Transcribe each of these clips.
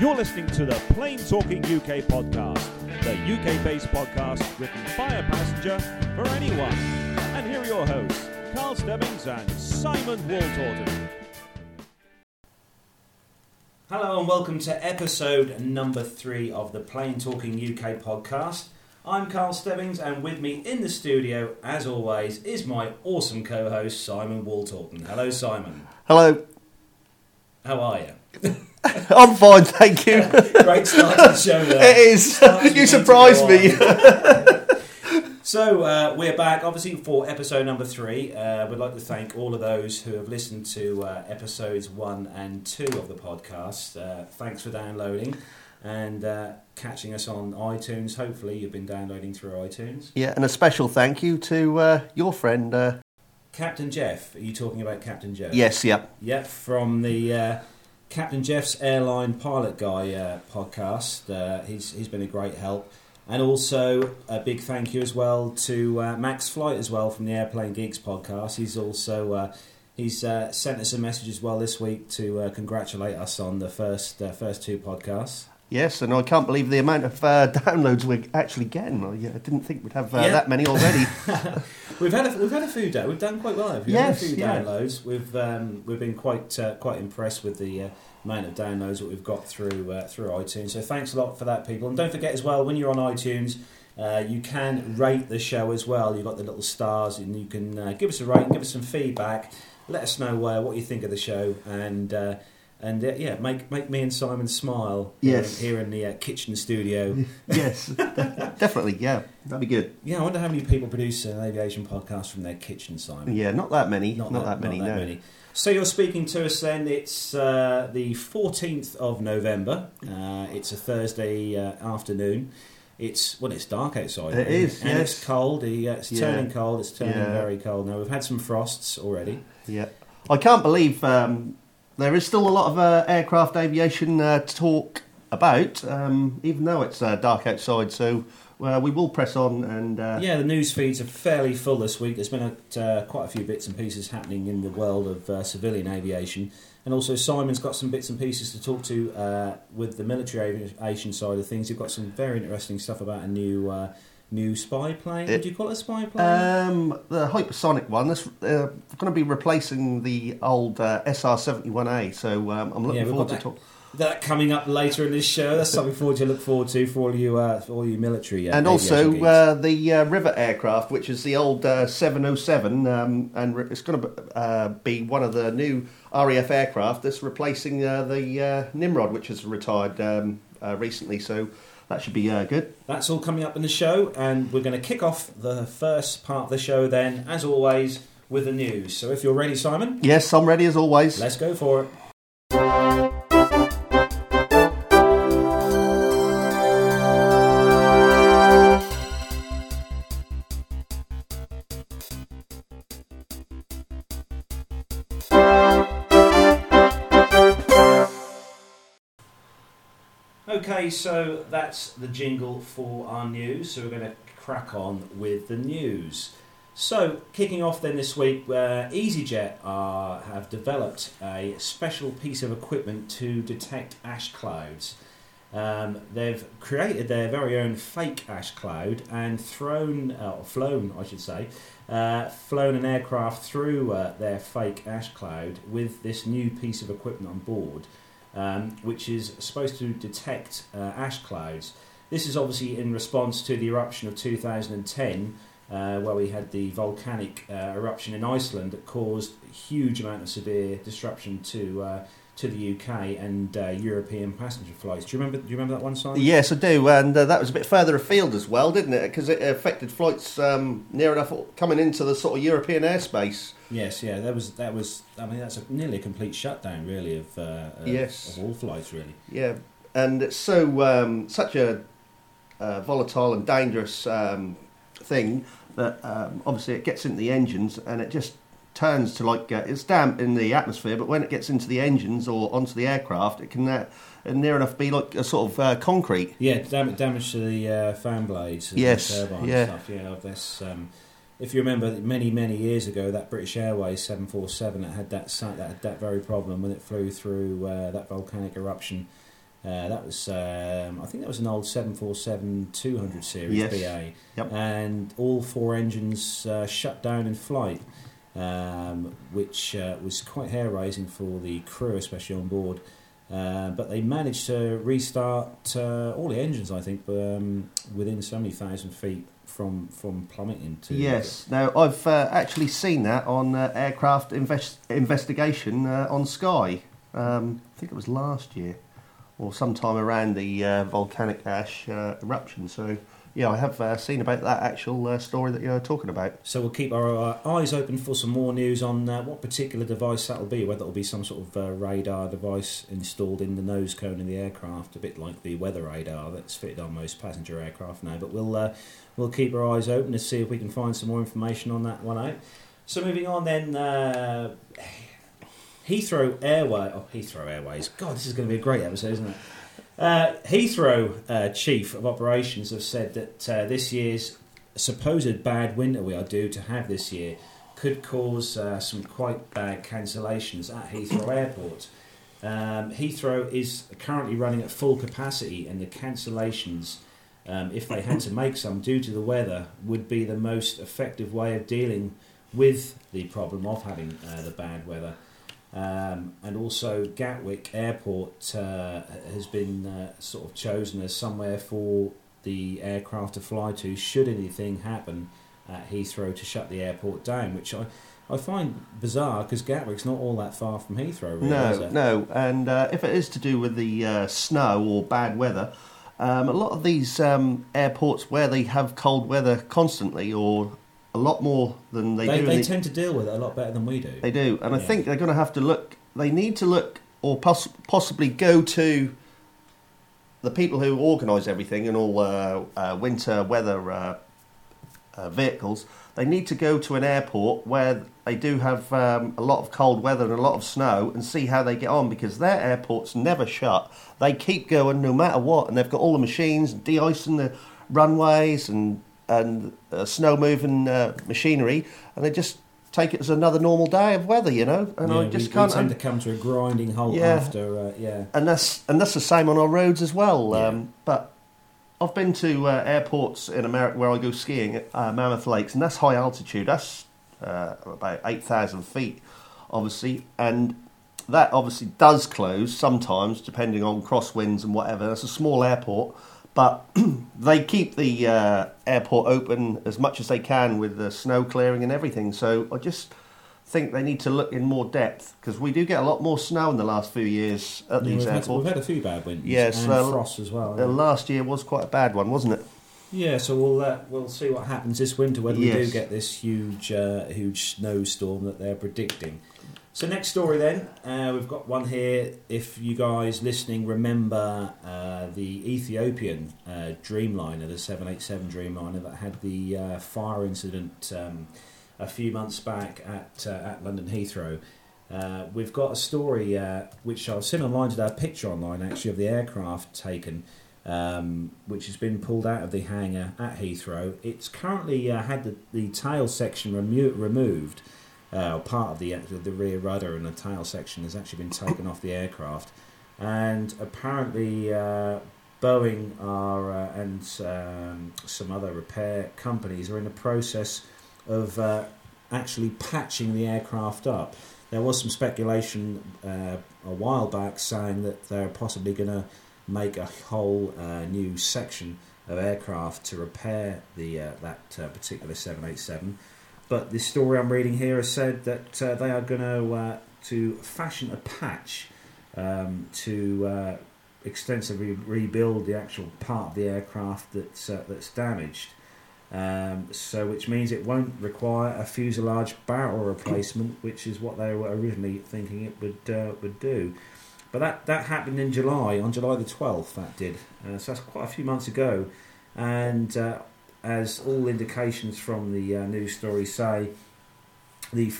You're listening to the Plane Talking UK podcast, the UK-based podcast written by a passenger for anyone. And here are your hosts, Carl Stebbings and Simon Waltorton. Hello and welcome to episode number 3 of the Plane Talking UK podcast. I'm Carl Stebbings, and with me in the studio, as always, is my awesome co-host, Simon Waltorton. Hello, Simon. Hello. How are you? I'm fine, thank you. Great start to the show there. It is. You surprised me. So, we're back, obviously, for episode number 3. We'd like to thank all of those who have listened to episodes 1 and 2 of the podcast. Thanks for downloading. And catching us on iTunes. Hopefully you've been downloading through iTunes. Yeah, and a special thank you to your friend... Captain Jeff. Are you talking about Captain Jeff? Yes, yeah. Yeah, from the Captain Jeff's Airline Pilot Guy podcast. He's been a great help. And also a big thank you as well to Max Flight as well from the Airplane Geeks podcast. He's also... He's sent us a message as well this week to congratulate us on the first 2 podcasts. Yes, and I can't believe the amount of downloads we're actually getting. I didn't think we'd have that many already. We've had a few downloads. We've done quite well. Downloads. We've been quite impressed with the amount of downloads that we've got through iTunes. So thanks a lot for that, people. And don't forget as well, when you're on iTunes, you can rate the show as well. You've got the little stars, and you can give us a rating, give us some feedback. Let us know what you think of the show, and make me and Simon smile. Yes. Here in the kitchen studio. Yes, definitely. Yeah, that'd be good. Yeah, I wonder how many people produce an aviation podcast from their kitchen, Simon. Yeah, not that many. Not that many. So you're speaking to us then. It's the 14th of November. It's a Thursday afternoon. It's dark outside. It is, and yes. It's cold. It's turning cold. It's turning very cold now. We've had some frosts already. Yeah, I can't believe. There is still a lot of aircraft aviation to talk about, even though it's dark outside, so we will press on. And the news feeds are fairly full this week. There's been quite a few bits and pieces happening in the world of civilian aviation, and also Simon's got some bits and pieces to talk to with the military aviation side of things. You've got some very interesting stuff about a new spy plane? Would you call it a spy plane? The hypersonic one. That's going to be replacing the old SR-71A. So I'm looking forward to talking. That coming up later in this show. That's something for you to look forward to for all you military. And also the River aircraft, which is the old 707, and it's going to be one of the new RAF aircraft that's replacing the Nimrod, which has retired recently. So. That should be good. That's all coming up in the show, and we're going to kick off the first part of the show then, as always, with the news. So if you're ready, Simon? Yes, I'm ready as always. Let's go for it. Okay, so that's the jingle for our news, so we're going to crack on with the news. So, kicking off then this week, EasyJet have developed a special piece of equipment to detect ash clouds. They've created their very own fake ash cloud and flown an aircraft through their fake ash cloud with this new piece of equipment on board. Which is supposed to detect ash clouds. This is obviously in response to the eruption of 2010, where we had the volcanic eruption in Iceland that caused a huge amount of severe disruption to the UK and European passenger flights. Do you remember that one, Simon? Yes, I do, and that was a bit further afield as well, didn't it? Because it affected flights near enough coming into the sort of European airspace. Yes, yeah, that was. I mean, that's nearly a complete shutdown, really, of all flights, really. Yeah, and it's so such a volatile and dangerous thing that obviously it gets into the engines and it just turns to like it's damp in the atmosphere, but when it gets into the engines or onto the aircraft, it can near enough be like a sort of concrete. Yeah, damage to the fan blades. And the turbine and stuff. Yeah, of this. If you remember, many years ago, that British Airways 747 that had that very problem when it flew through that volcanic eruption That was, I think that was an old 747-200 series, yes. BA. Yep. And all four engines shut down in flight, which was quite hair-raising for the crew, especially on board. But they managed to restart all the engines, I think, within so many thousand feet from plummeting to... Yes. Now, I've actually seen that on Aircraft Investigation on Sky. I think it was last year, or sometime around the volcanic ash eruption. So, yeah, I have seen about that actual story that you're talking about. So we'll keep our eyes open for some more news on what particular device that'll be, whether it'll be some sort of radar device installed in the nose cone of the aircraft, a bit like the weather radar that's fitted on most passenger aircraft now. But we'll keep our eyes open to see if we can find some more information on that one out. So moving on then... Heathrow Airways. God, this is going to be a great episode, isn't it? Heathrow Chief of Operations have said that this year's supposed bad winter we are due to have this year could cause some quite bad cancellations at Heathrow Airport. Heathrow is currently running at full capacity, and the cancellations, if they had to make some due to the weather, would be the most effective way of dealing with the problem of having the bad weather. And also Gatwick Airport has been sort of chosen as somewhere for the aircraft to fly to should anything happen at Heathrow to shut the airport down, which I find bizarre because Gatwick's not all that far from Heathrow, really, is it? No, and if it is to do with the snow or bad weather, a lot of these airports where they have cold weather constantly or... a lot more than they do. They tend to deal with it a lot better than we do. They do, and I think they're going to have to look... They need to look or possibly go to the people who organise everything and all winter weather vehicles. They need to go to an airport where they do have a lot of cold weather and a lot of snow and see how they get on, because their airport's never shut. They keep going no matter what, and they've got all the machines and de-icing the runways and snow-moving machinery, and they just take it as another normal day of weather, you know. And I just can't. We tend to come to a grinding halt after, And that's the same on our roads as well. Yeah. But I've been to airports in America where I go skiing at Mammoth Lakes, and that's high altitude. That's about 8,000 feet, obviously, and that obviously does close sometimes, depending on crosswinds and whatever. That's a small airport. But they keep the airport open as much as they can with the snow clearing and everything. So I just think they need to look in more depth, because we do get a lot more snow in the last few years at these airports. We've had a few bad winters and frost as well. The last year was quite a bad one, wasn't it? Yeah, so we'll see what happens this winter, whether we do get this huge snowstorm that they're predicting. So next story then, we've got one here. If you guys listening remember the Ethiopian Dreamliner, the 787 Dreamliner that had the fire incident a few months back at London Heathrow, we've got a story which I've seen online today, a picture online actually of the aircraft taken, which has been pulled out of the hangar at Heathrow. It's currently had the tail section removed. Part of the rear rudder and the tail section has actually been taken off the aircraft, and apparently Boeing and some other repair companies are in the process of actually patching the aircraft up. There was some speculation a while back saying that they're possibly going to make a whole new section of aircraft to repair the that particular 787. But the story I'm reading here has said that they are going to fashion a patch to extensively rebuild the actual part of the aircraft that's damaged. So, which means it won't require a fuselage barrel replacement, which is what they were originally thinking it would do. But that happened in July, on July the 12th. That did. So that's quite a few months ago, and. As all indications from the news story say, the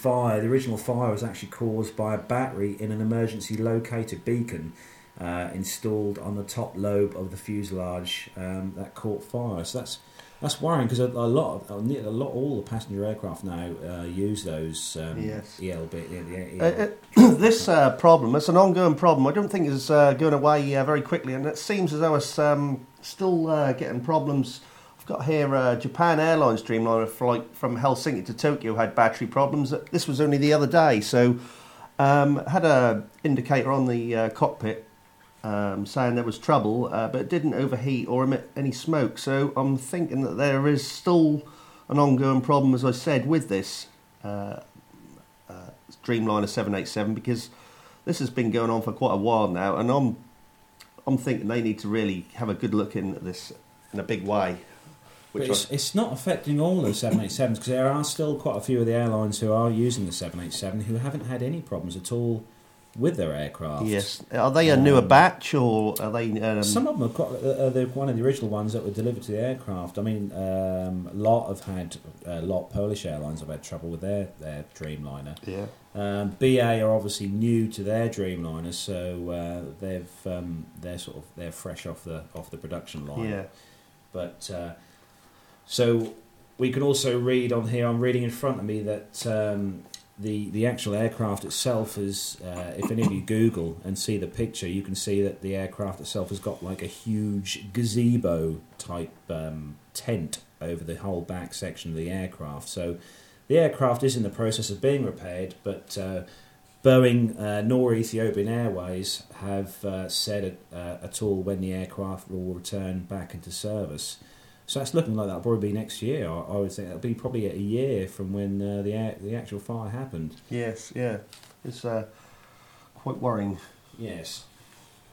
original fire was actually caused by a battery in an emergency locator beacon installed on the top lobe of the fuselage that caught fire. So that's worrying, because all the passenger aircraft now use those ELB. This problem, it's an ongoing problem. I don't think it's going away very quickly, and it seems as though it's still getting problems. I've got here Japan Airlines Dreamliner flight from Helsinki to Tokyo had battery problems. This was only the other day, so had a indicator on the cockpit. Saying there was trouble, but it didn't overheat or emit any smoke. So I'm thinking that there is still an ongoing problem, as I said, with this Dreamliner 787, because this has been going on for quite a while now, and I'm thinking they need to really have a good look in this in a big way. But it's not affecting all the 787s, because there are still quite a few of the airlines who are using the 787 who haven't had any problems at all with their aircraft. Yes. Are they a newer batch, or are they... some of them are quite, they're one of the original ones that were delivered to the aircraft. I mean, Polish airlines have had trouble with their Dreamliner. Yeah. BA are obviously new to their Dreamliner, so they're fresh off the production line. Yeah. But so we can also read on here. I'm reading in front of me that The actual aircraft itself is, if any of you Google and see the picture, you can see that the aircraft itself has got like a huge gazebo-type tent over the whole back section of the aircraft. So the aircraft is in the process of being repaired, but Boeing nor Ethiopian Airways have said at all when the aircraft will return back into service. So that's looking like that'll probably be next year. I would think that'll be probably a year from when the actual fire happened. Yes, yeah. It's quite worrying. Yes.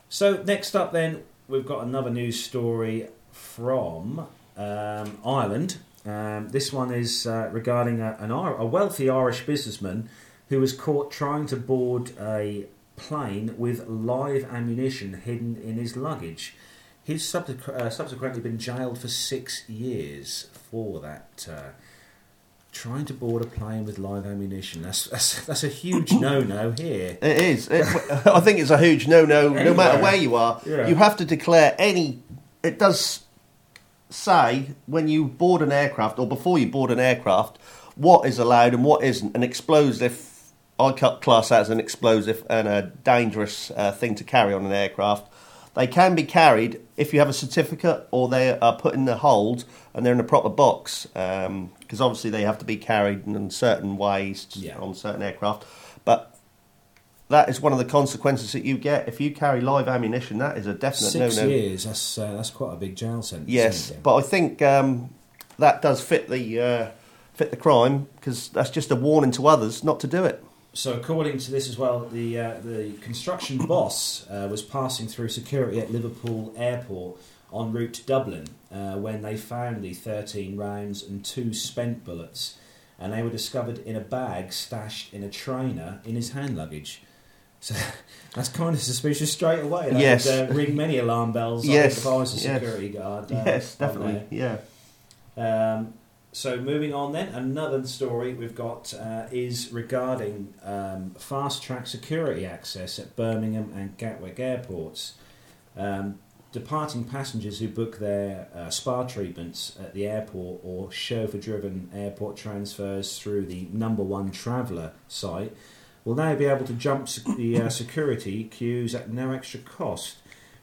So next up then, we've got another news story from Ireland. This one is regarding a wealthy Irish businessman who was caught trying to board a plane with live ammunition hidden in his luggage. He's subsequently been jailed for 6 years for that. Trying to board a plane with live ammunition. That's a huge no-no here. It is. I think it's a huge no-no anywhere. No matter where you are. Yeah. You have to declare any... It does say when you board an aircraft, or before you board an aircraft, what is allowed and what isn't. An explosive, I class that as an explosive and a dangerous thing to carry on an aircraft. They can be carried if you have a certificate, or they are put in the hold and they're in a proper box, because obviously they have to be carried in certain ways on certain aircraft. But that is one of the consequences that you get. If you carry live ammunition, that is a definite no-no. 6 years, that's quite a big jail sentence. Yes, but I think that does fit the crime, because that's just a warning to others not to do it. So according to this as well, the construction boss was passing through security at Liverpool Airport en route to Dublin when they found the 13 rounds and 2 spent bullets, and they were discovered in a bag stashed in a trainer in his hand luggage. So that's kind of suspicious straight away. That would ring many alarm bells if I was a security guard. Yes, definitely, So moving on then, another story we've got is regarding fast-track security access at Birmingham and Gatwick airports. Departing passengers who book their spa treatments at the airport or chauffeur-driven airport transfers through the Number One Traveller site will now be able to jump the security queues at no extra cost.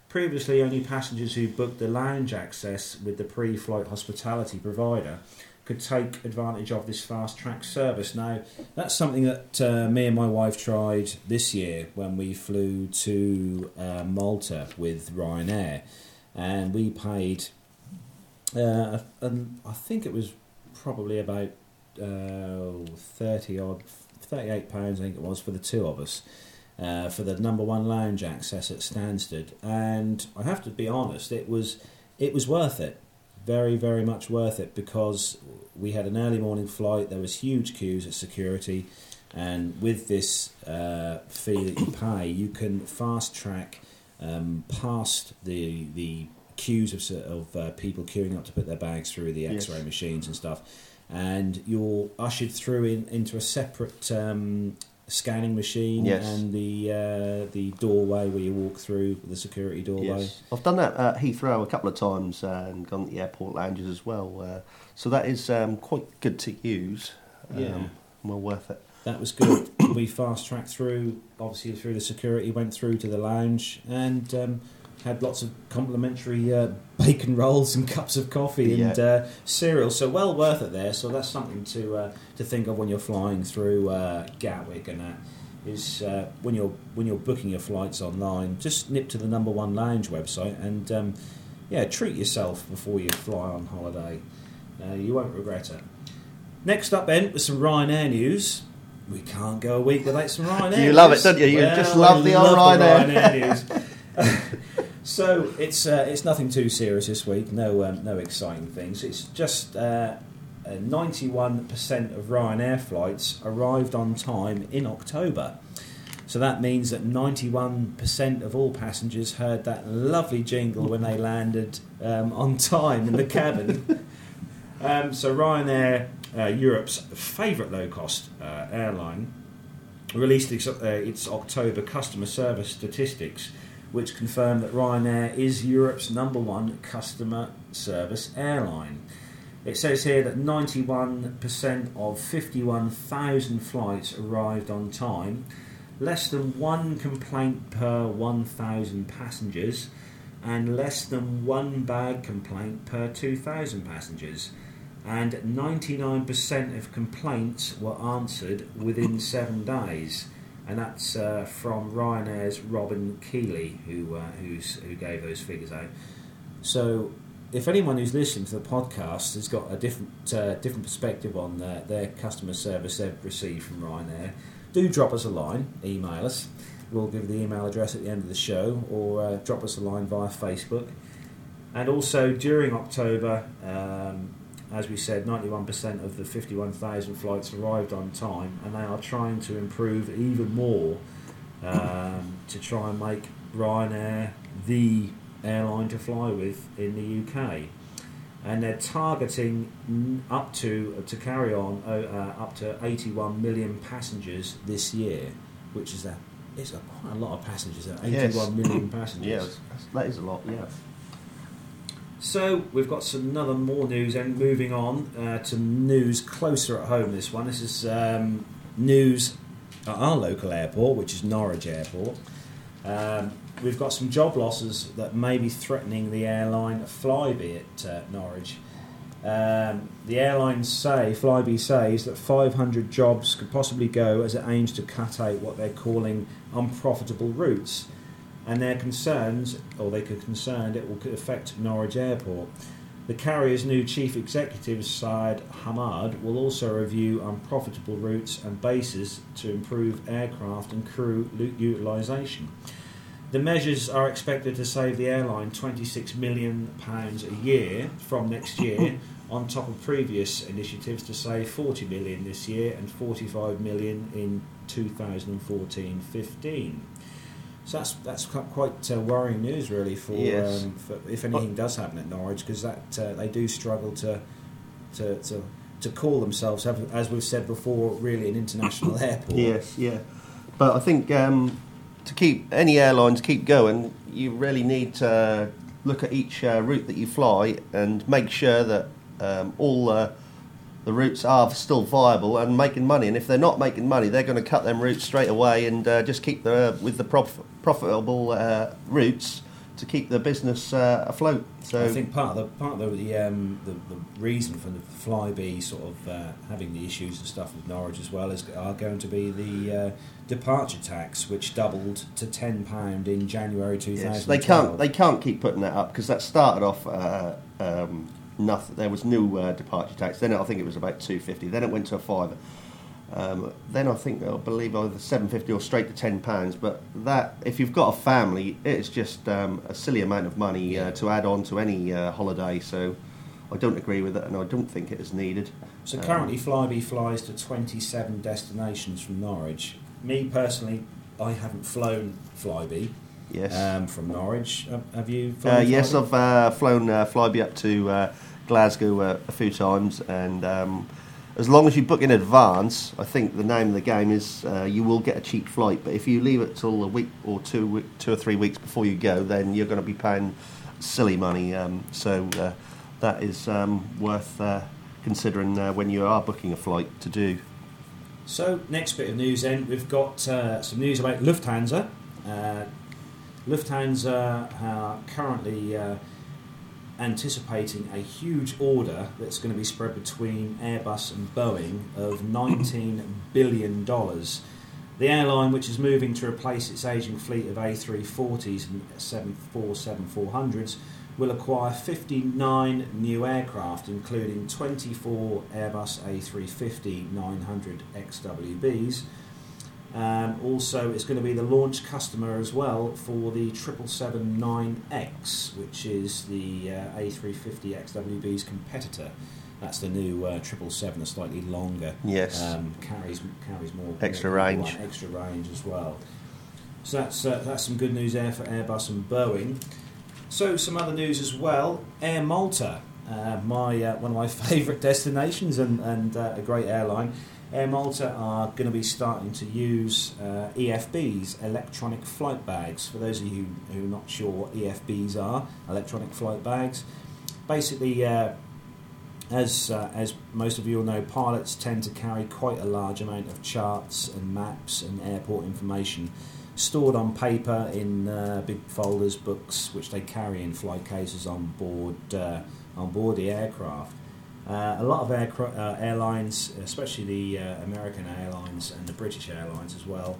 Previously, only passengers who booked the lounge access with the pre-flight hospitality provider could take advantage of this fast-track service. Now, that's something that me and my wife tried this year when we flew to Malta with Ryanair, and we paid, I think it was probably about £38, I think it was, for the two of us, for the Number One lounge access at Stansted. And I have to be honest, it was worth it. Very, very much worth it, because we had an early morning flight, there was huge queues at security, and with this fee that you pay, you can fast-track past the queues of people queuing up to put their bags through the X-ray machines and stuff, and you're ushered through into a separate scanning machine, yes, and the doorway where you walk through, the security doorway. Yes. I've done that at Heathrow a couple of times and gone to the airport lounges as well. So that is quite good to use. Yeah. Well worth it. That was good. We fast-tracked through, obviously through the security, went through to the lounge and had lots of complimentary bacon rolls and cups of coffee and cereal, so well worth it there. So that's something to think of when you're flying through Gatwick, and that is when you're booking your flights online, just nip to the number one lounge website and treat yourself before you fly on holiday. You won't regret it. Next up then, with some Ryanair news. We can't go a week without some Ryanair news. You love it, don't you? You just love the old Ryanair news. So it's nothing too serious this week. No exciting things. It's just 91% of Ryanair flights arrived on time in October. So that means that 91% of all passengers heard that lovely jingle when they landed on time in the cabin. So Ryanair, Europe's favourite low-cost airline, released its October customer service statistics, which confirmed that Ryanair is Europe's number one customer service airline. It says here that 91% of 51,000 flights arrived on time, less than one complaint per 1,000 passengers, and less than one bag complaint per 2,000 passengers. And 99% of complaints were answered within 7 days. And that's from Ryanair's Robin Keeley, who gave those figures out. So if anyone who's listening to the podcast has got a different perspective on their customer service they've received from Ryanair, do drop us a line, email us. We'll give the email address at the end of the show, or drop us a line via Facebook. And also during October, as we said, 91% of the 51,000 flights arrived on time, and they are trying to improve even more to try and make Ryanair the airline to fly with in the UK. And they're targeting up to 81 million passengers this year, which is quite a lot of passengers, 81 million passengers. Yes, that is a lot, yeah. So we've got more news, and moving on to news closer at home this one. This is news at our local airport, which is Norwich Airport. We've got some job losses that may be threatening the airline Flybe at Norwich. The airlines say, Flybe says, that 500 jobs could possibly go as it aims to cut out what they're calling unprofitable routes, and they could concern it will affect Norwich Airport. The carrier's new chief executive, Syed Hamad, will also review unprofitable routes and bases to improve aircraft and crew utilisation. The measures are expected to save the airline £26 million a year from next year, on top of previous initiatives to save £40 million this year and £45 million in 2014-15. So that's quite worrying news, really, for if anything does happen at Norwich, because that they do struggle to call themselves, as we've said before, really an international airport. Yes, yeah. But I think to keep any airlines keep going, you really need to look at each route that you fly and make sure that all the routes are still viable and making money. And if they're not making money, they're going to cut them routes straight away and just keep profitable routes to keep the business afloat. So I think part of the reason for the Flybe sort of having the issues and stuff with Norwich as well are going to be the departure tax, which doubled to £10 in January 2012. Yes, they can't keep putting that up, because that started off nothing. There was new departure tax. Then I think it was about £2.50. Then it went to a £5. Then I believe either £7.50 or straight to £10. But that, if you've got a family, it's just a silly amount of money to add on to any holiday. So I don't agree with it, and I don't think it is needed. So currently, Flybe flies to 27 destinations from Norwich. Me personally, I haven't flown Flybe. Yes. From Norwich, have you flown? Yes, I've flown Flybe up to Glasgow a few times, and as long as you book in advance, I think the name of the game is you will get a cheap flight. But if you leave it till a week or two or three weeks before you go, then you're going to be paying silly money. So that is worth considering when you are booking a flight to do. So next bit of news then, we've got some news about Lufthansa. Lufthansa are currently anticipating a huge order that's going to be spread between Airbus and Boeing of $19 billion. The airline, which is moving to replace its aging fleet of A340s and 747-400s, will acquire 59 new aircraft, including 24 Airbus A350-900 XWBs. Also, it's going to be the launch customer as well for the 777-9X, which is the A350 XWB's competitor. That's the new 777, a slightly longer. Yes. Carries more extra range. Extra range as well. So that's some good news there for Airbus and Boeing. So some other news as well. Air Malta, one of my favourite destinations and a great airline. Air Malta are going to be starting to use EFBs, electronic flight bags. For those of you who are not sure what EFBs are, electronic flight bags. Basically, as most of you will know, pilots tend to carry quite a large amount of charts and maps and airport information stored on paper in big folders, books, which they carry in flight cases on board the aircraft. A lot of airlines, especially the American airlines and the British airlines as well,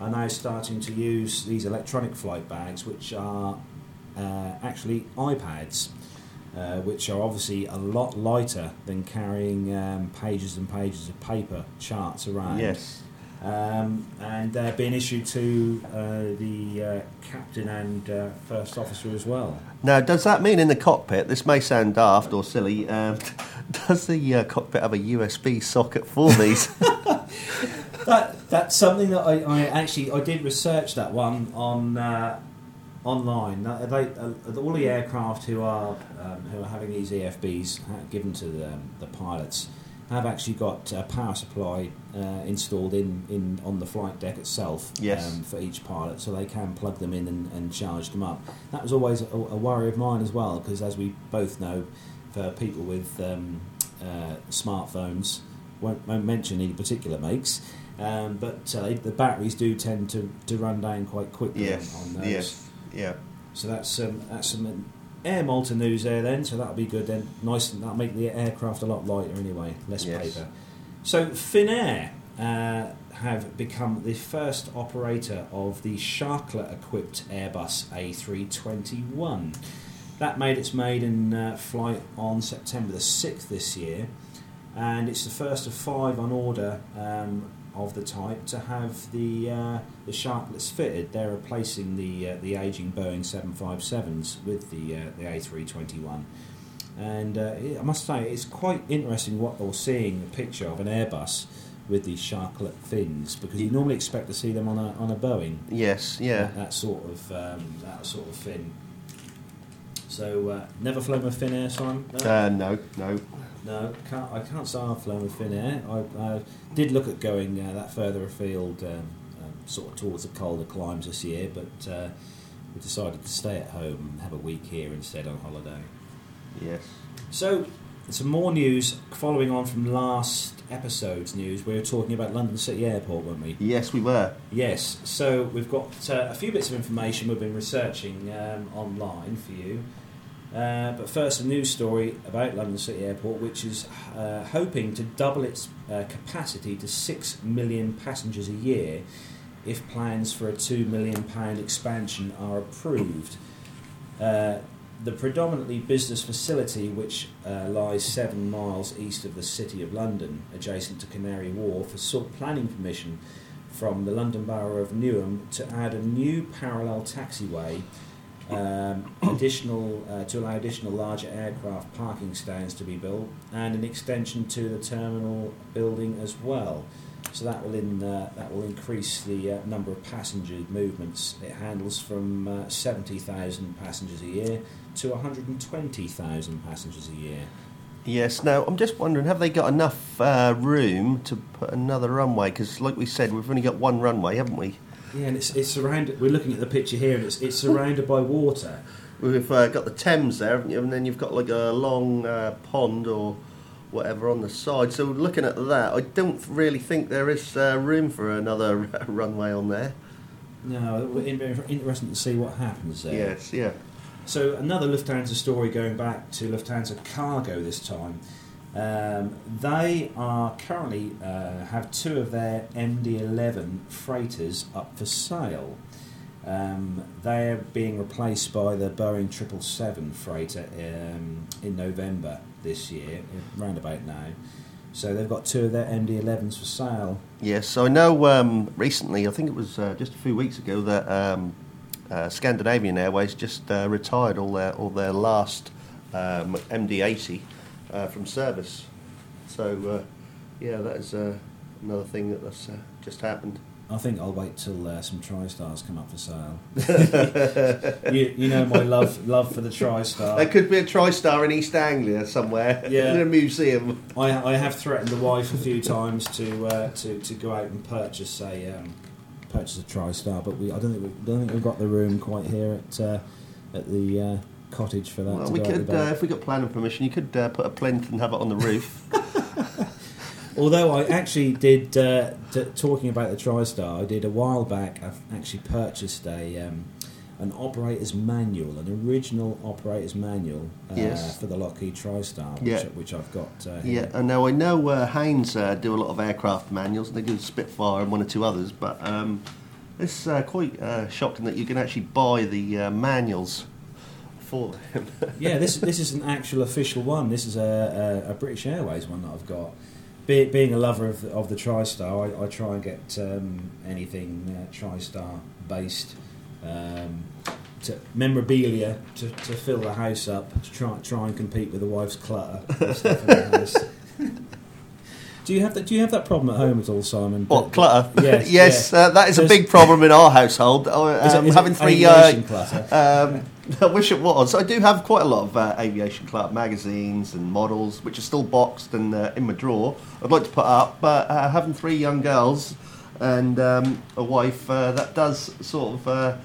are now starting to use these electronic flight bags, which are actually iPads, which are obviously a lot lighter than carrying pages and pages of paper charts around. Yes. And they're being issued to the captain and first officer as well. Now, does that mean in the cockpit, this may sound daft or silly, does the cockpit have a USB socket for these? That's something that I did research that one on online. All the aircraft who are having these EFBs given to the pilots have actually got a power supply installed in on the flight deck itself. Yes. For each pilot, so they can plug them in and charge them up. That was always a worry of mine as well, because as we both know, for people with smartphones, won't mention any particular makes, but the batteries do tend to run down quite quickly. Yes. On those. Yes. Yeah. So that's some Air Malta news there then, so that'll be good then. Nice, that'll make the aircraft a lot lighter anyway, less yes. paper. So Finnair have become the first operator of the Sharklet-equipped Airbus A321. That made its maiden flight on September the 6th this year, and it's the first of five on order of the type to have the Sharklets fitted. They're replacing the aging Boeing 757s with the A321, and I must say it's quite interesting what they're seeing a picture of an Airbus with these Sharklet fins, because you normally expect to see them on a Boeing. Yes, yeah, that sort of fin. So never flown with Finnair, Simon? No, I can't say I've flown with Finnair. I did look at going that further afield, sort of towards the colder climes this year, but we decided to stay at home and have a week here instead on holiday. Yes. So, some more news following on from last episode's news. We were talking about London City Airport, weren't we? Yes, we were. Yes. So, we've got a few bits of information we've been researching online for you. But first, a news story about London City Airport, which is hoping to double its capacity to 6 million passengers a year if plans for a £2 million expansion are approved. The predominantly business facility, which lies 7 miles east of the City of London, adjacent to Canary Wharf, has sought planning permission from the London Borough of Newham to add a new parallel taxiway to allow additional larger aircraft parking stands to be built, and an extension to the terminal building as well. So that will increase the number of passenger movements it handles from 70,000 passengers a year to 120,000 passengers a year. Yes. Now, I'm just wondering, have they got enough room to put another runway? Because, like we said, we've only got one runway, haven't we? Yeah, and it's surrounded. We're looking at the picture here, and it's surrounded by water. We've got the Thames there, haven't you? And then you've got like a long pond or whatever on the side. So looking at that, I don't really think there is room for another runway on there. No, it'll be interesting to see what happens there. Yes, yeah. So another Lufthansa story, going back to Lufthansa Cargo this time. They are currently have two of their MD-11 freighters up for sale. They're being replaced by the Boeing 777 freighter in November this year, round about now. So they've got two of their MD-11s for sale. Yes, so I know recently, I think it was just a few weeks ago, that Scandinavian Airways just retired all their last MD-80 from service. So, yeah, that is another thing that's just happened. I think I'll wait till some TriStars come up for sale. you know my love for the TriStar. There could be a TriStar in East Anglia somewhere, yeah. In a museum. I have threatened the wife a few times to go out and purchase a TriStar, but I don't think we've got the room quite here at the cottage for that. Well, we could, if we got planning permission, you could put a plinth and have it on the roof. Although I actually did, talking about the TriStar, I did a while back, I've actually purchased an operator's manual, an original operator's manual for the Lockheed TriStar, which I've got here. Yeah, and now I know Haynes do a lot of aircraft manuals, and they do Spitfire and one or two others, but it's quite shocking that you can actually buy the manuals for them. Yeah, this is an actual official one. This is a British Airways one that I've got. Being a lover of the TriStar, I try and get anything TriStar based memorabilia to fill the house up, to try and compete with the wife's clutter and stuff in the house. Do you have that problem at home at all, Simon? What, clutter? Yes, yes, yeah. That is a big problem in our household. Is it having three aviation clutter. I wish it was. I do have quite a lot of aviation clutter, magazines and models, which are still boxed and in my drawer. I'd like to put up, but having three young girls and a wife, that does sort of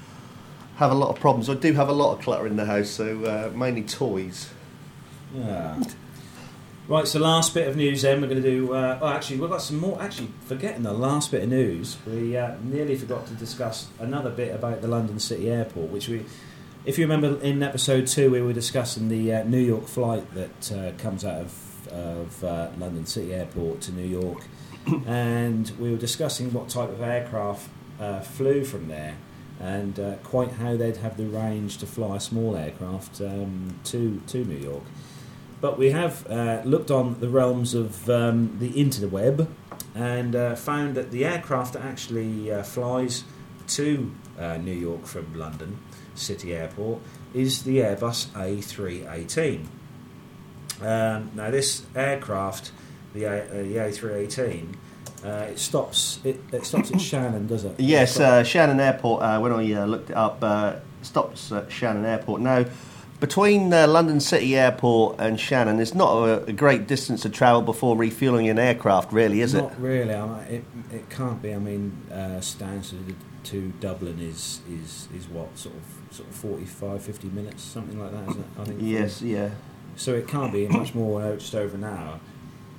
have a lot of problems. I do have a lot of clutter in the house, so mainly toys. Yeah. Right, so last bit of news then, we're going to do... we've got some more... Actually, forgetting the last bit of news, we nearly forgot to discuss another bit about the London City Airport, which we... If you remember, in episode 2, we were discussing the New York flight that comes out of London City Airport to New York, and we were discussing what type of aircraft flew from there, and quite how they'd have the range to fly a small aircraft to New York. But we have looked on the realms of the interweb and found that the aircraft that actually flies to New York from London City Airport is the Airbus A318. Now, this aircraft, the A318, it stops at Shannon, does it? Yes, Shannon Airport. When I looked it up, stops at Shannon Airport. Now, between London City Airport and Shannon, it's not a great distance to travel before refuelling an aircraft, really, is it? Not really. It can't be. I mean, Stansted to Dublin is what, sort of 45, 50 minutes, something like that, isn't it? I think. Yes, yeah. So it can't be much more, just over an hour.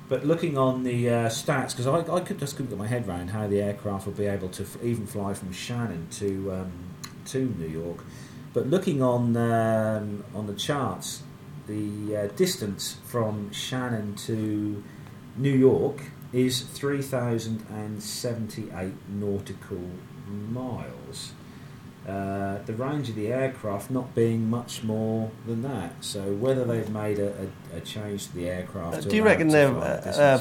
But looking on the stats, because I couldn't get my head around how the aircraft would be able to even fly from Shannon to New York. But looking on the charts, the distance from Shannon to New York is 3,078 nautical miles. The range of the aircraft not being much more than that. So whether they've made a change to the aircraft... do you reckon they've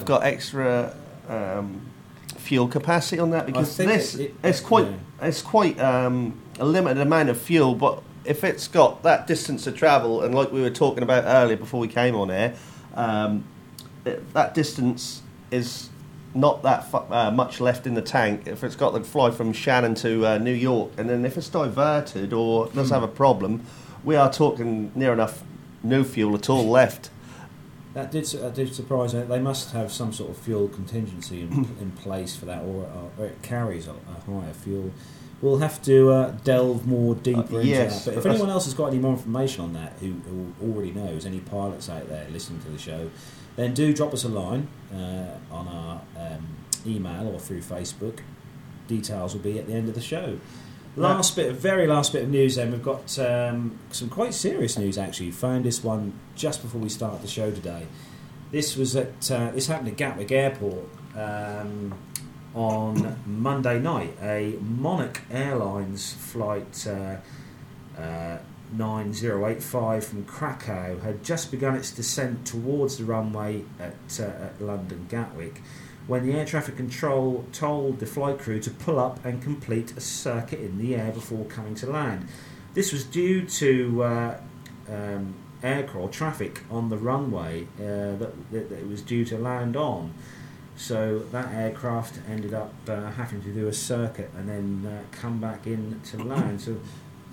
got extra... fuel capacity on that, because it's quite a limited amount of fuel, but if it's got that distance to travel, and like we were talking about earlier before we came on air, that distance is not that much left in the tank. If it's got to fly from Shannon to New York, and then if it's diverted or does have a problem, we are talking near enough no fuel at all left. That did surprise me. They must have some sort of fuel contingency in place for that, or it carries a higher fuel. We'll have to delve more deeper into that. But if anyone else has got any more information on that, who already knows, any pilots out there listening to the show, then do drop us a line on our email or through Facebook. Details will be at the end of the show. Very last bit of news then. We've got some quite serious news actually. Found this one just before we start the show today. This was this happened at Gatwick Airport on Monday night. A Monarch Airlines flight 9085 from Krakow had just begun its descent towards the runway at London Gatwick, when the air traffic control told the flight crew to pull up and complete a circuit in the air before coming to land. This was due to aircraft traffic on the runway that it was due to land on. So that aircraft ended up having to do a circuit and then come back in to land. So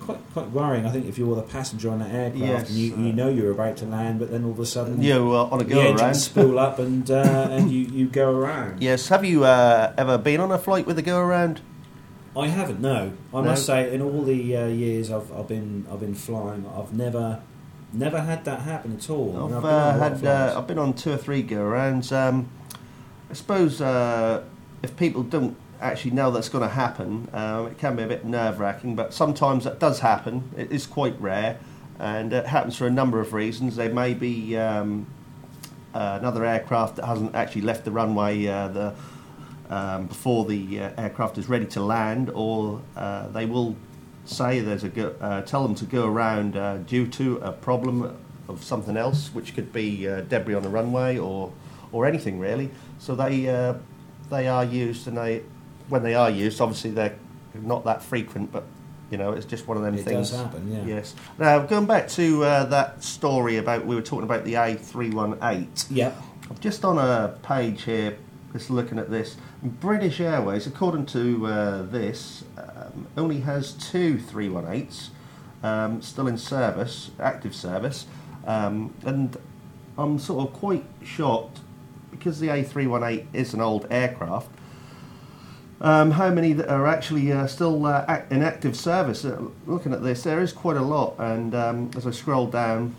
quite worrying, I think, if you're the passenger on that aircraft and you know you're about to land, but then all of a sudden the engines spool up and you go around. Yes, have you ever been on a flight with a go around? I haven't. No, I must say, in all the years I've been flying, I've never had that happen at all. I've been on two or three go arounds. I suppose if people don't actually know that's going to happen, it can be a bit nerve-wracking, but sometimes that does happen. It is quite rare, and it happens for a number of reasons. There may be another aircraft that hasn't actually left the runway before the aircraft is ready to land, or they will say tell them to go around due to a problem of something else, which could be debris on the runway or anything really. So they are used, and when they are used, obviously they're not that frequent, but it's just one of them things. It does happen, yeah. Yes. Now, going back to that story we were talking about the A318. Yeah. I'm just on a page here, just looking at this. British Airways, according to this, only has two 318s still in service, active service, and I'm sort of quite shocked because the A318 is an old aircraft. How many that are actually still in active service? Looking at this, there is quite a lot. And as I scroll down,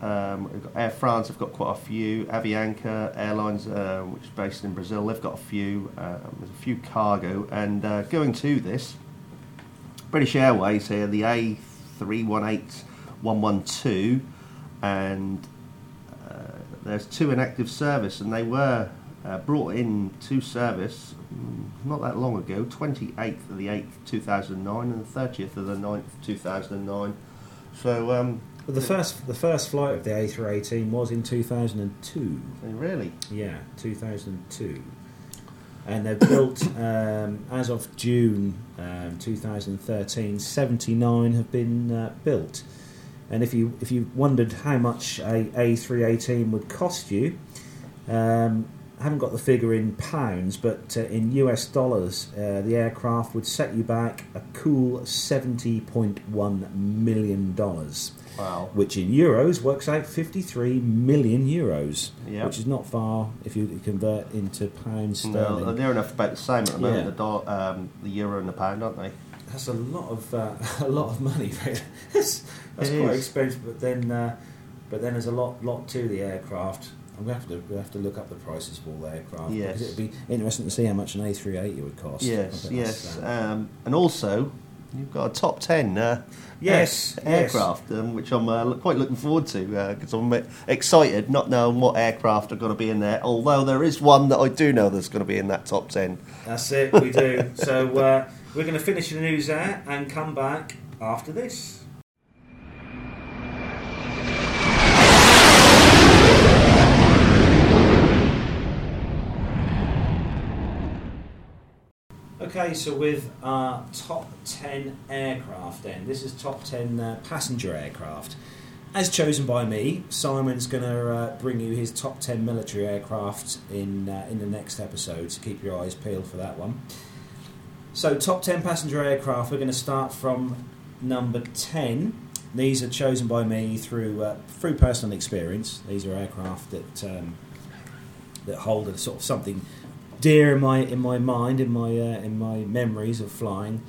we've got Air France, they've got quite a few. Avianca Airlines, which is based in Brazil, they've got a few. There's a few cargo. And going to this, British Airways here, the A318-112, and there's two in active service, and they were brought in to service not that long ago, 28th of the 8th, 2009, and the 30th of the 9th, 2009. So the first flight of the A318 was in 2002. Really? Yeah, 2002. And they've built, as of June 2013, 79 have been built. And if you wondered how much a A318 would cost you, I haven't got the figure in pounds, but in US dollars, the aircraft would set you back a cool $70.1 million. Wow. Which in euros works out 53 million euros, which is not far if you convert into pounds sterling. No, they're enough about the same at the moment, the euro and the pound, aren't they? That's a lot of money. That's quite expensive, but then there's a lot to the aircraft. I'm going to have to look up the prices of all the aircraft. Yes. Because it would be interesting to see how much an A380 would cost. Yes. And also, you've got a top 10 aircraft, which I'm quite looking forward to because I'm a bit excited not knowing what aircraft are going to be in there, although there is one that I do know that's going to be in that top 10. That's it, we do. So we're going to finish the news there and come back after this. Okay, so with our top 10 aircraft then, this is top 10 passenger aircraft. As chosen by me, Simon's going to bring you his top 10 military aircraft in the next episode, so keep your eyes peeled for that one. So top 10 passenger aircraft, we're going to start from number 10, These are chosen by me through through personal experience. These are aircraft that that hold a sort of something dear in my mind, in my memories of flying.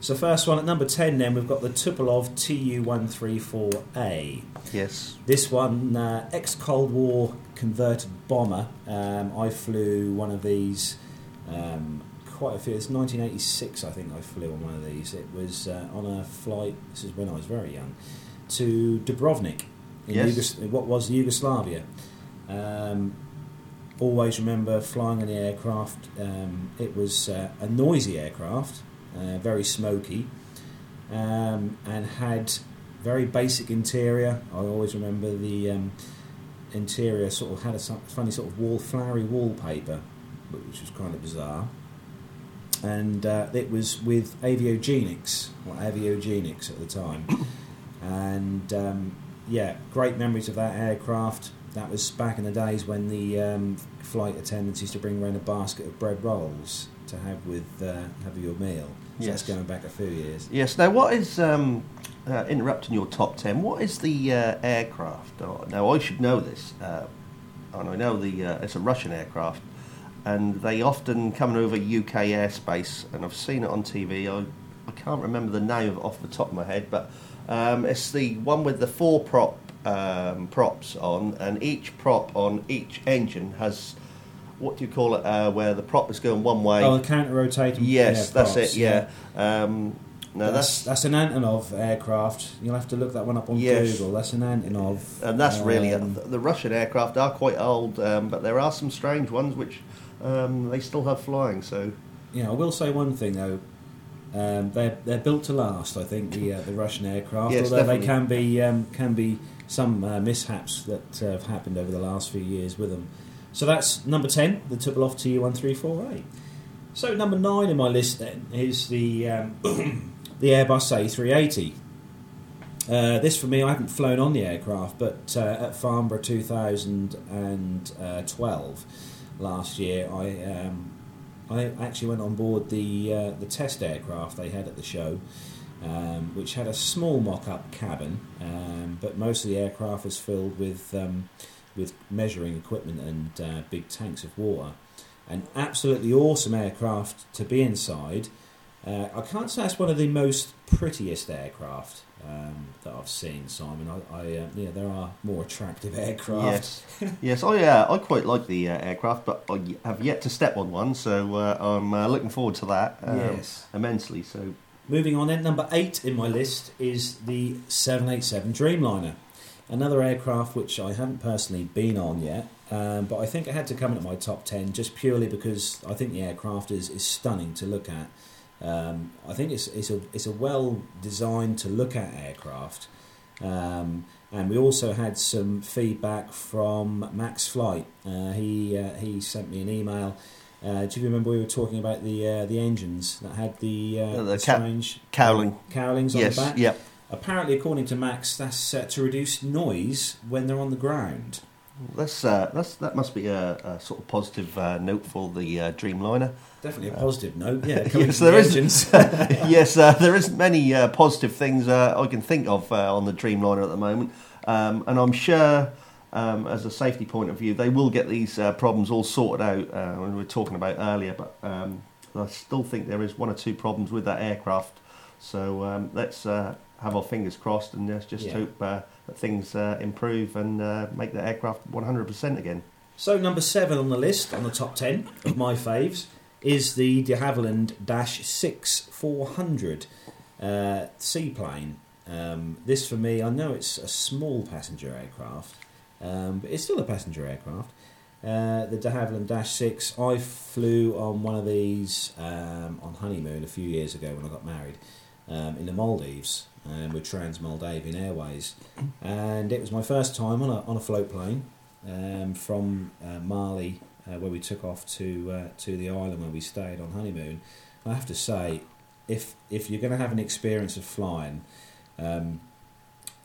So first one at number 10 then, we've got the Tupolev Tu-134A. Yes. This one, ex-Cold War converted bomber. I flew one of these quite a few. It's 1986, I think I flew on one of these. It was on a flight, this is when I was very young, to Dubrovnik in what was Yugoslavia. Always remember flying in the aircraft. It was a noisy aircraft. Very smoky, and had very basic interior. I always remember the interior sort of had a funny sort of flowery wallpaper, which was kind of bizarre. And it was with Aviogenics at the time. And great memories of that aircraft. That was back in the days when the flight attendants used to bring around a basket of bread rolls to have with your meal. So yes. That's going back a few years. Yes. Now, what is interrupting your top 10? What is the aircraft? Now, I should know this, and I know it's a Russian aircraft, and they often come over UK airspace, and I've seen it on TV. I can't remember the name off the top of my head, but it's the one with the four props on, and each prop on each engine has. What do you call it, where the prop is going one way? Oh, the counter-rotating. Yes, props, that's it, yeah. No, that's an Antonov aircraft. You'll have to look that one up on Google. That's an Antonov. And that's really... the Russian aircraft are quite old, but there are some strange ones which they still have flying, so... Yeah, I will say one thing, though. They're built to last, I think, the Russian aircraft, although definitely. They can be some mishaps that have happened over the last few years with them. So that's number 10, the Tupolev Tu-134A. So number 9 in my list then is the Airbus A380. This for me, I haven't flown on the aircraft, but at Farnborough 2012 last year, I actually went on board the test aircraft they had at the show, which had a small mock-up cabin, but most of the aircraft was filled with measuring equipment and big tanks of water. An absolutely awesome aircraft to be inside. I can't say it's one of the most prettiest aircraft that I've seen, Simon. I there are more attractive aircraft. Yes, I quite like the aircraft, but I have yet to step on one, so I'm looking forward to that immensely. So, moving on then, number 8 in my list is the 787 Dreamliner. Another aircraft which I haven't personally been on yet, but I think I had to come into my top 10 just purely because I think the aircraft is stunning to look at. I think it's a well designed to look at aircraft, and we also had some feedback from Max Flight. He sent me an email. Do you remember we were talking about the engines that had the strange cowlings on the back? Yes. Yep. Apparently, according to Max, that's to reduce noise when they're on the ground. That must be a sort of positive note for the Dreamliner. Definitely a positive note. Yeah. Yes, there is. Yes, there is many positive things I can think of on the Dreamliner at the moment, and I'm sure, as a safety point of view, they will get these problems all sorted out. We were talking about earlier, but I still think there is one or two problems with that aircraft. So let's. Have our fingers crossed and just hope that things improve and make the aircraft 100% again. So number 7 on the list, on the top 10 of my faves, is the de Havilland -6 400 seaplane. This for me, I know it's a small passenger aircraft, but it's still a passenger aircraft. The de Havilland -6, I flew on one of these on honeymoon a few years ago when I got married in the Maldives. With Trans-Moldavian Airways, and it was my first time on a float plane from Mali, where we took off to the island where we stayed on honeymoon. I have to say, if you're going to have an experience of flying,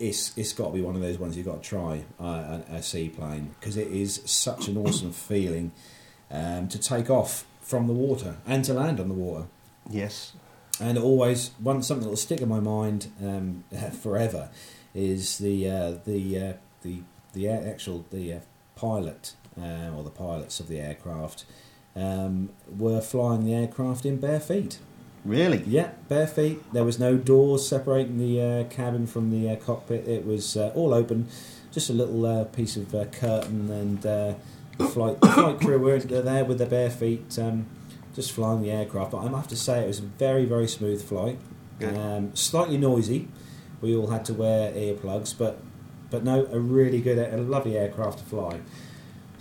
it's got to be one of those ones you've got to try, a seaplane, because it is such an awesome feeling to take off from the water and to land on the water. Yes. And always, something that will stick in my mind forever is the actual pilot or the pilots of the aircraft were flying the aircraft in bare feet. Really? Yeah, bare feet. There was no doors separating the cabin from the cockpit. It was all open, just a little piece of curtain, and the flight crew were there with their bare feet, just flying the aircraft. But I have to say it was a very, very smooth flight. Slightly noisy. We all had to wear earplugs, but no, a really good, a lovely aircraft to fly.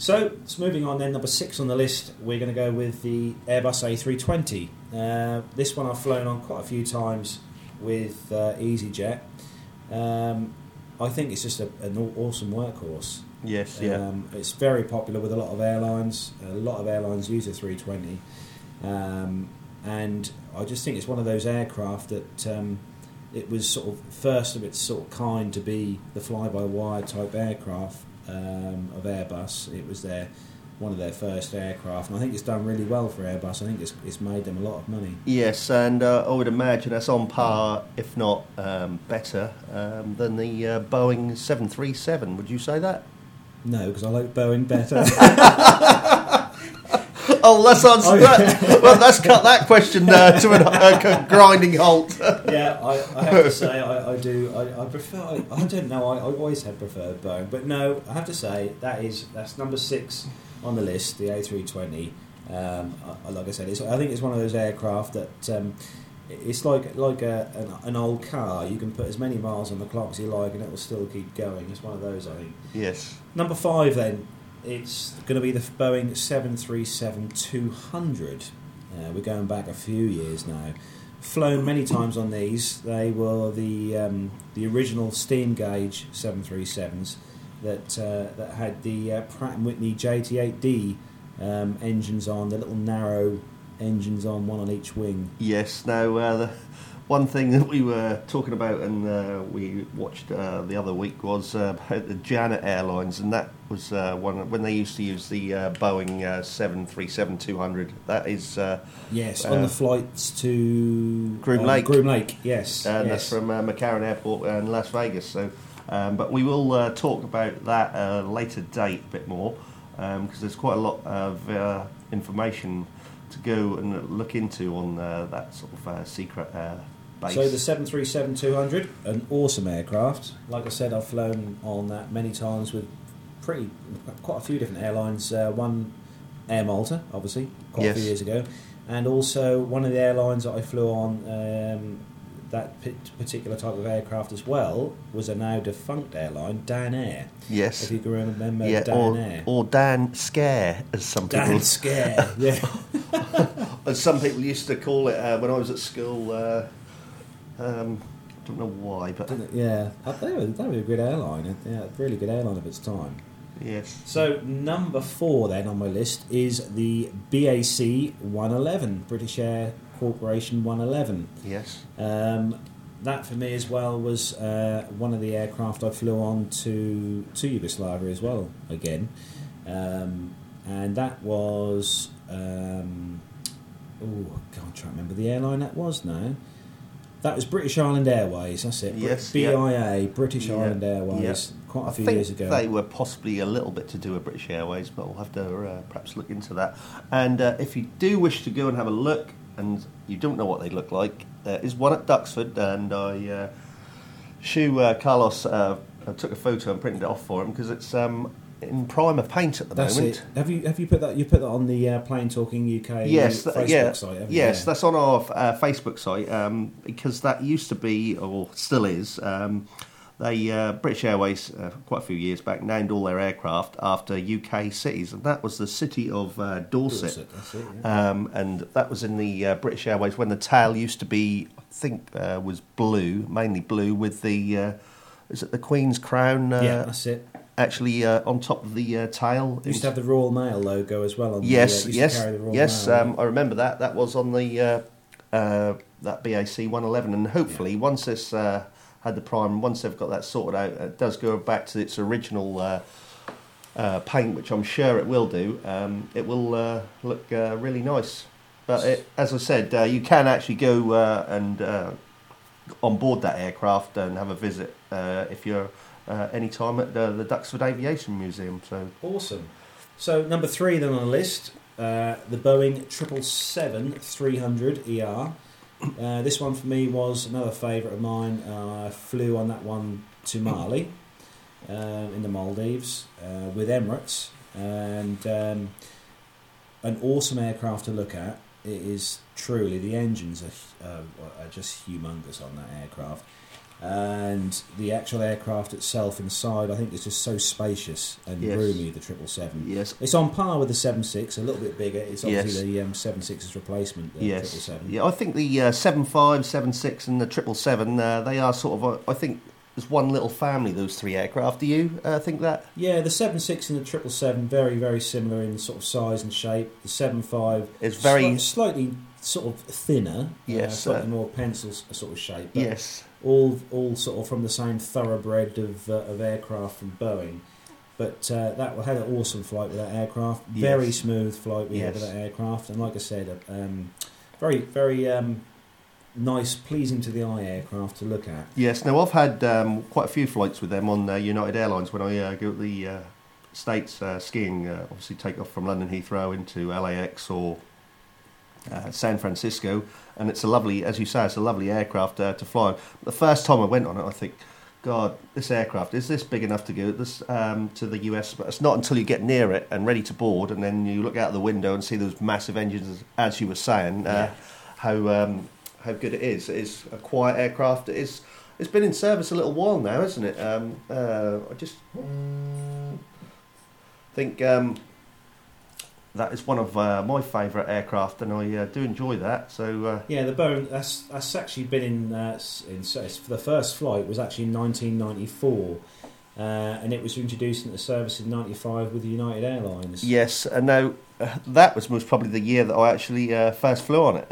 So, moving on then, number 6 on the list, we're going to go with the Airbus A320. This one I've flown on quite a few times with EasyJet. I think it's just an awesome workhorse. Yes, yeah. It's very popular with a lot of airlines. A lot of airlines use the 320. And I just think it's one of those aircraft that it was sort of first of its sort of kind to be the fly-by-wire type aircraft. Of Airbus, it was one of their first aircraft, and I think it's done really well for Airbus. I think it's made them a lot of money. Yes, and I would imagine that's on par, if not better, than the Boeing 737. Would you say that? No, because I like Boeing better. Oh, let's answer that. Well, let's cut that question to a grinding halt. Yeah, I have to say, I do. I prefer. I don't know. I always have preferred Boeing, but no, I have to say that's number 6 on the list, the A320. Like I said, I think it's one of those aircraft that it's like an old car. You can put as many miles on the clock as you like, and it will still keep going. It's one of those, I think. Yes. Number 5 then. It's going to be the Boeing 737-200. We're going back a few years now. Flown many times on these. They were the original steam gauge 737s that had the Pratt & Whitney JT8D engines on, the little narrow engines on, one on each wing. Yes, now the one thing that we were talking about and we watched the other week was about the Janet Airlines, and that was one when they used to use the Boeing 737-200. That is yes, on the flights to Groom Lake. Groom Lake, yes, and yes. That's from McCarran Airport and Las Vegas. So, but we will talk about that at a later date a bit more because there's quite a lot of information to go and look into on that sort of secret. Base. So the 737-200, an awesome aircraft. Like I said, I've flown on that many times with quite a few different airlines. One, Air Malta, obviously, quite a few years ago, and also one of the airlines that I flew on that particular type of aircraft as well was a now defunct airline, Dan Air. Yes. If you can remember, Dan Air. Or Dan Scare, as some people. Dan Scare, yeah. As some people used to call it when I was at school. I don't know why, but yeah, they were a good airline. Yeah, a really good airline of its time. Yes. So number 4 then on my list is the BAC 111, British Air Corporation 111. Yes. That for me as well was one of the aircraft I flew on to Yugoslavia as well again, and that was I can't remember the airline that was now. That was British Island Airways, that's it. Yes, BIA, yep. British Island Airways, yep. Quite a few years ago. They were possibly a little bit to do with British Airways, but we'll have to perhaps look into that. And if you do wish to go and have a look, and you don't know what they look like, there is one at Duxford, and Carlos took a photo and printed it off for him, because it's in primer paint at the moment. It. Have you put that? You put that on the Plain Talking UK Facebook site. Yes, that's on our Facebook site because that used to be or still is. They British Airways quite a few years back named all their aircraft after UK cities, and that was the city of Dorset. That's it, yeah. And that was in the British Airways when the tail used to be, I think, was blue, mainly blue with the is it the Queen's Crown? Yeah, that's it. Actually on top of the tail. Used to have the Royal Mail logo as well on the Royal Mail. I remember that. That was on the that BAC 111, and hopefully once this had the prime, once they've got that sorted out, it does go back to its original paint, which I'm sure it will do. It will look really nice. But as I said, you can actually go and on board that aircraft and have a visit if you're any time at the Duxford Aviation Museum. So awesome. So number three then on the list, the Boeing 777-300ER. This one for me was another favourite of mine. I flew on that one to Mali in the Maldives with Emirates, and an awesome aircraft to look at. It is truly, the engines are just humongous on that aircraft, and the actual aircraft itself inside, I think it's just so spacious and roomy, the 777. Yes. It's on par with the 76, a little bit bigger. It's obviously the 76's replacement, the 777. Yeah, I think the 75, 76 and the 777, they are sort of, I think, it's one little family, those three aircraft. Do you think that? Yeah, the 76 and the 777 very, very similar in sort of size and shape. The 75 is very slightly sort of thinner, slightly more pencil sort of shape. But all sort of from the same thoroughbred of aircraft from Boeing. But we had an awesome flight with that aircraft. Yes. Very smooth flight we had with that aircraft, and like I said, very, very. Nice, pleasing to the eye aircraft to look at. Yes, now I've had quite a few flights with them on United Airlines when I go to the States skiing. Obviously, take off from London Heathrow into LAX or San Francisco, and it's a lovely, as you say, it's a lovely aircraft to fly on. The first time I went on it, I think, God, this aircraft, is this big enough to go this, to the US? But it's not until you get near it and ready to board, and then you look out the window and see those massive engines, as you were saying, how good it is. It is a quiet aircraft. It's been in service a little while now, isn't it? I just think that is one of my favourite aircraft, and I do enjoy that. So the Boeing, that's actually been in service. The first flight was actually in 1994. And it was introduced into service in 95 with United Airlines. Yes, and now that was most probably the year that I actually first flew on it.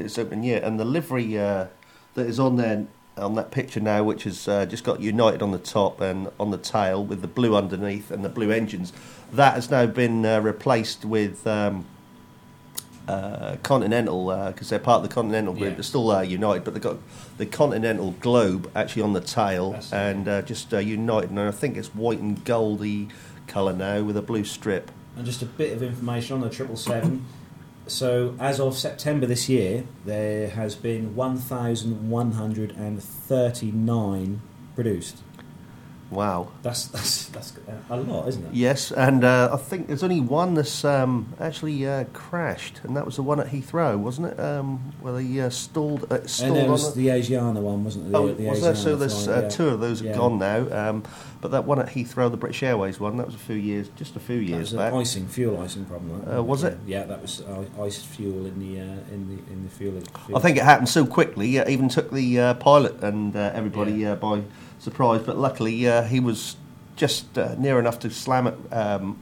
Its opening year, and the livery that is on there on that picture now, which has just got United on the top and on the tail with the blue underneath and the blue engines, that has now been replaced with Continental, because they're part of the Continental group. They're still United, but they've got the Continental globe actually on the tail. That's and just United, and I think it's white and goldy colour now with a blue strip. And just a bit of information on the 777. So as of September this year, there has been 1,139 produced. Wow, that's a lot, isn't it? Yes, and I think there's only one that's actually crashed, and that was the one at Heathrow, wasn't it? Where they stalled. And there was the Asiana one, wasn't it? Was there? So there's two of those are gone now. But that one at Heathrow, the British Airways one, that was a few years back. That was an fuel icing problem. Was it? Yeah, that was iced fuel in the fuel. I think it happened so quickly. It even took the pilot and everybody by surprise, but luckily he was just near enough to slam it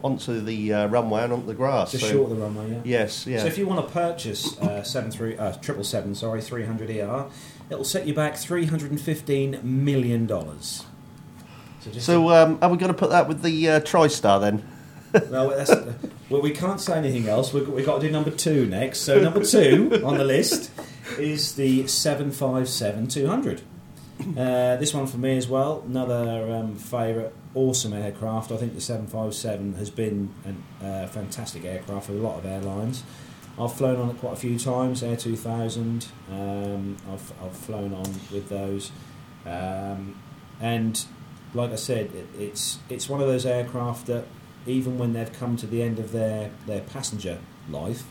onto the runway and onto the grass. Just short of the runway, yeah. Yes, yeah. So if you want to purchase 777-300ER, it'll set you back $315 million. So are we going to put that with the TriStar then? Well, we can't say anything else. We've got to do number two next. So number two on the list is the 757-200. This one for me as well, another favourite, awesome aircraft. I think the 757 has been a fantastic aircraft for a lot of airlines. I've flown on it quite a few times, Air 2000, I've flown on with those. And like I said, it's one of those aircraft that even when they've come to the end of their passenger life,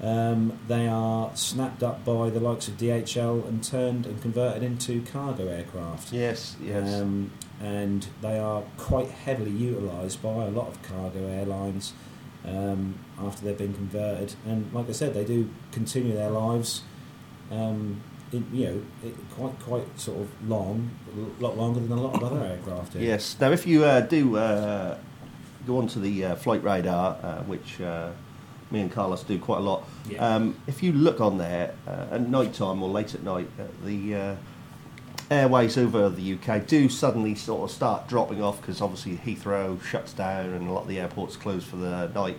they are snapped up by the likes of DHL and turned and converted into cargo aircraft. Yes, yes. And they are quite heavily utilised by a lot of cargo airlines after they've been converted. And like I said, they do continue their lives, quite sort of long, a lot longer than a lot of other aircraft. Yes. Now, if you do go onto the flight radar, which me and Carlos do quite a lot. Yeah. If you look on there at night time or late at night, the airways over the UK do suddenly sort of start dropping off because obviously Heathrow shuts down and a lot of the airports close for the night.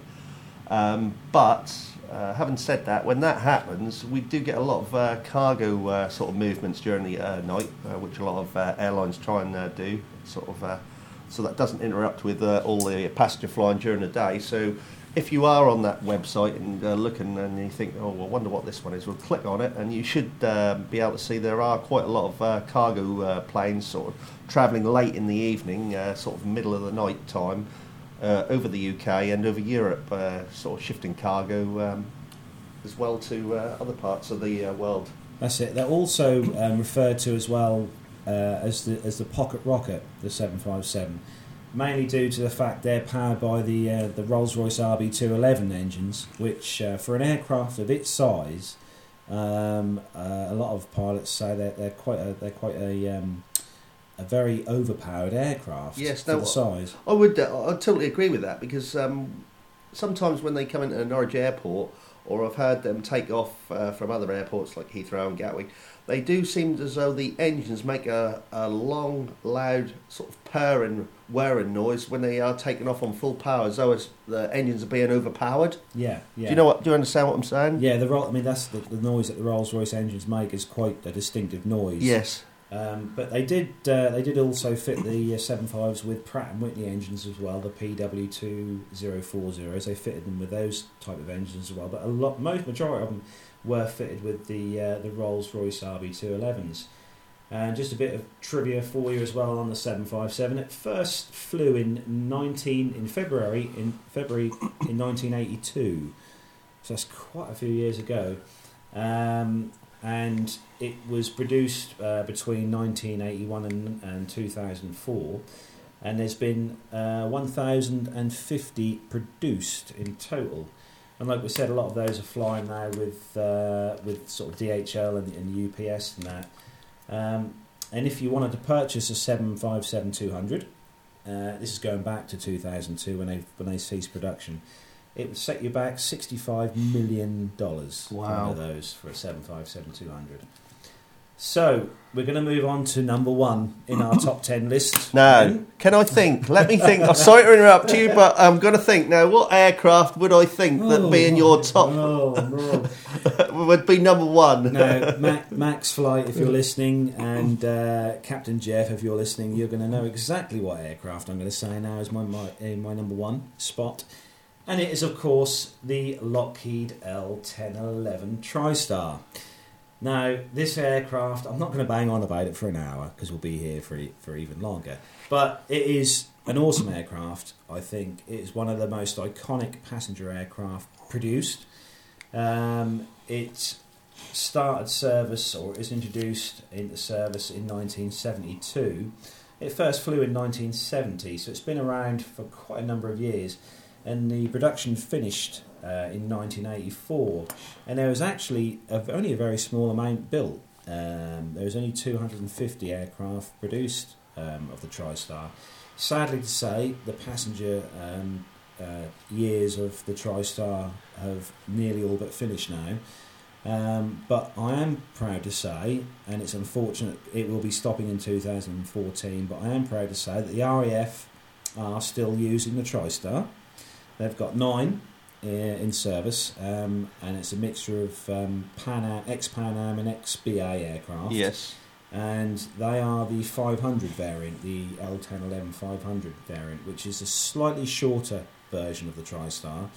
But having said that, when that happens, we do get a lot of cargo sort of movements during the night, which a lot of airlines try and do, sort of, so that doesn't interrupt with all the passenger flying during the day. So if you are on that website and looking and you think, oh, I wonder what this one is, well, click on it and you should be able to see there are quite a lot of cargo planes sort of travelling late in the evening, sort of middle of the night time, over the UK and over Europe, sort of shifting cargo as well to other parts of the world. That's it. They're also referred to as well as the pocket rocket, the 757. Mainly due to the fact they're powered by the Rolls-Royce RB211 engines, which for an aircraft of its size, a lot of pilots say they're quite a very overpowered aircraft. Yes, for the size. I totally agree with that, because sometimes when they come into Norwich Airport, or I've heard them take off from other airports like Heathrow and Gatwick, they do seem as though the engines make a long, loud sort of purring, whirring noise when they are taking off on full power, as though the engines are being overpowered. Yeah, yeah. Do you understand what I'm saying? Yeah, that's the noise that the Rolls-Royce engines make is quite a distinctive noise. Yes. But they did also fit the 75s with Pratt & Whitney engines as well, the PW2040s. They fitted them with those type of engines as well, but majority of them were fitted with the Rolls-Royce RB211s. And just a bit of trivia for you as well on the 757. It first flew in February in 1982, so that's quite a few years ago. And it was produced between 1981 and 2004, and there's been 1,050 produced in total. And like we said, a lot of those are flying now with sort of DHL and UPS and that. And if you wanted to purchase a 757-200, this is going back to 2002 when they ceased production, it would set you back $65 million for one of those, for a 757-200. So, we're going to move on to number one in our top 10 list. No, can I think? Let me think. I'm sorry to interrupt you, but I'm going to think now. What aircraft would I think that would be in your top? Would be number one? No, Max Flight, if you're listening, and Captain Jeff, if you're listening, you're going to know exactly what aircraft I'm going to say now is my number one spot. And it is, of course, the Lockheed L1011 TriStar. Now, this aircraft, I'm not going to bang on about it for an hour, because we'll be here for even longer. But it is an awesome aircraft, I think. It is one of the most iconic passenger aircraft produced. It started service, or it was introduced into service in 1972. It first flew in 1970, so it's been around for quite a number of years. And the production finished in 1984, and there was actually only a very small amount built. There was only 250 aircraft produced of the TriStar. Sadly to say, the passenger years of the TriStar have nearly all but finished now. But I am proud to say, and it's unfortunate it will be stopping in 2014, but I am proud to say that the RAF are still using the TriStar. They've got 9 in service, and it's a mixture of Pan Am and ex-BA aircraft. Yes. And they are the 500 variant, the L1011 500 variant, which is a slightly shorter version of the TriStar.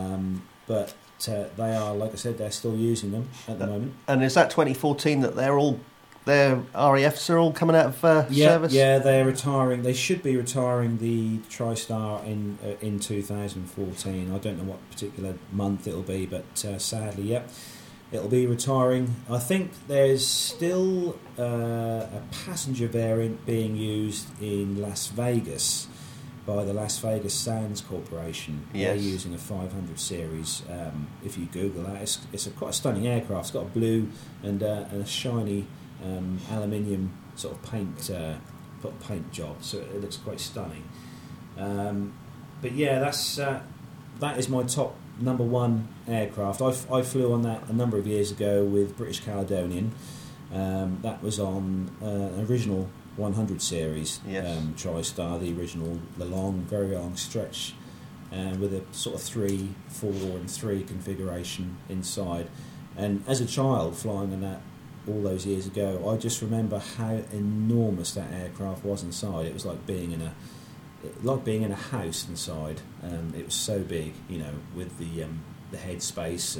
But they are, like I said, they're still using them at the moment. And is that 2014 that they're all... Their RAFs are all coming out of service? Yeah, they're retiring. They should be retiring the TriStar in 2014. I don't know what particular month it'll be, but sadly, yep, it'll be retiring. I think there's still a passenger variant being used in Las Vegas by the Las Vegas Sands Corporation. Yes. They're using a 500 series. If you Google that, it's quite a stunning aircraft. It's got a blue and a shiny... aluminium sort of paint job, so it looks quite stunning. But yeah, that is my top number one aircraft. I flew on that a number of years ago with British Caledonian. That was on an original 100 series. Yes. TriStar, the original, the long, very long stretch with a sort of 3, 4, and 3 configuration inside. And as a child flying in that all those years ago, I just remember how enormous that aircraft was inside. It was like being in a house inside. It was so big, you know, with the headspace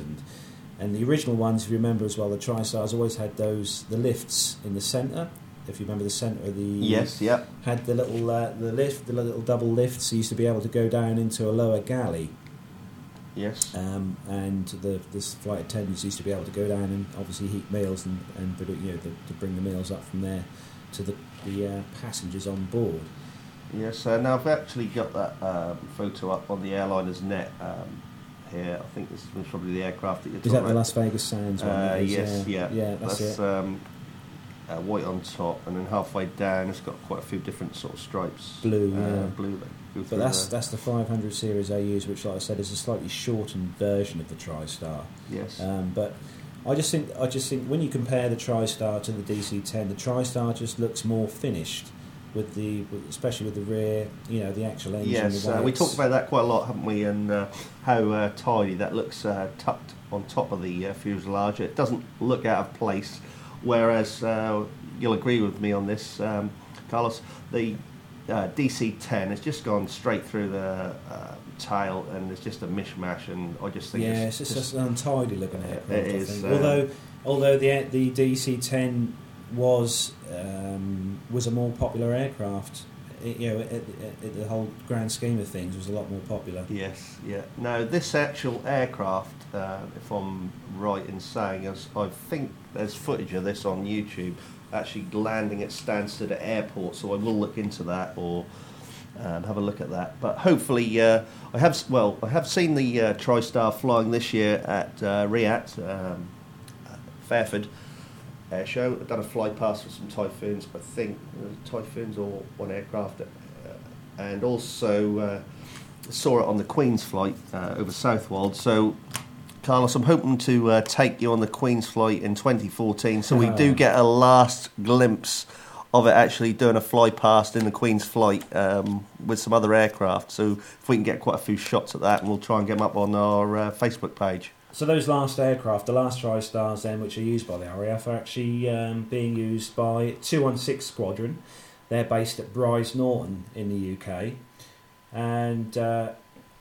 and the original ones. If you remember as well, the TriStars always had the lifts in the centre. If you remember the centre of the had the little double lifts. So you used to be able to go down into a lower galley. Yes. And the flight attendants used to be able to go down and obviously heat meals and you know, to bring the meals up from there to the passengers on board. Yes, and I've actually got that photo up on the airliner's net here. I think this is probably the aircraft that you're talking about. Is that the Las Vegas Sands one? Yeah, that's it. White on top, and then halfway down it's got quite a few different sort of stripes. Blue. But that's the 500 series AUs, which, like I said, is a slightly shortened version of the TriStar. Yes. But I just think when you compare the TriStar to the DC-10, the TriStar just looks more finished, especially with the rear, you know, the actual engine. Yes, we talked about that quite a lot, haven't we? And how tidy that looks tucked on top of the fuselage. It doesn't look out of place. Whereas you'll agree with me on this, Carlos, the DC-10 has just gone straight through the tail, and it's just a mishmash, and I just think it's just an untidy looking aircraft. It is. Although the DC-10 was a more popular aircraft, the whole grand scheme of things was a lot more popular. Yes, yeah. Now this actual aircraft, if I'm right in saying, I think there's footage of this on YouTube, actually landing at Stansted Airport, so I will look into that and have a look at that. But hopefully, I have seen the TriStar flying this year at Riyadh, Fairford Air Show. I've done a fly past with some Typhoons, I think, Typhoons or one aircraft, and also saw it on the Queen's flight over Southwold. So, Carlos, I'm hoping to take you on the Queen's flight in 2014, so we do get a last glimpse of it actually doing a fly past in the Queen's flight with some other aircraft. So if we can get quite a few shots at that, and we'll try and get them up on our Facebook page. So those last aircraft, the last TriStars then, which are used by the RAF, are actually being used by 216 Squadron. They're based at Bryce Norton in the UK, and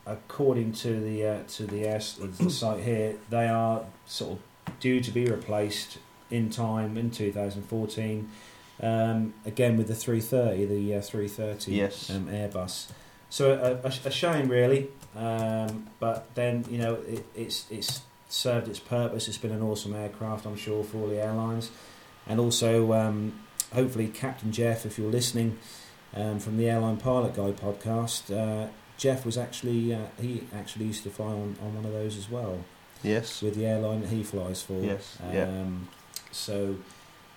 according to the site here, they are sort of due to be replaced in time in 2014. Again with the 330, the 330 Airbus. So a shame, really. But then, you know, it's served its purpose. It's been an awesome aircraft, I'm sure, for all the airlines, and also hopefully Captain Jeff, if you're listening, from the Airline Pilot Guy podcast. Jeff was actually, he actually used to fly on one of those as well. Yes. With the airline that he flies for. Yes. So,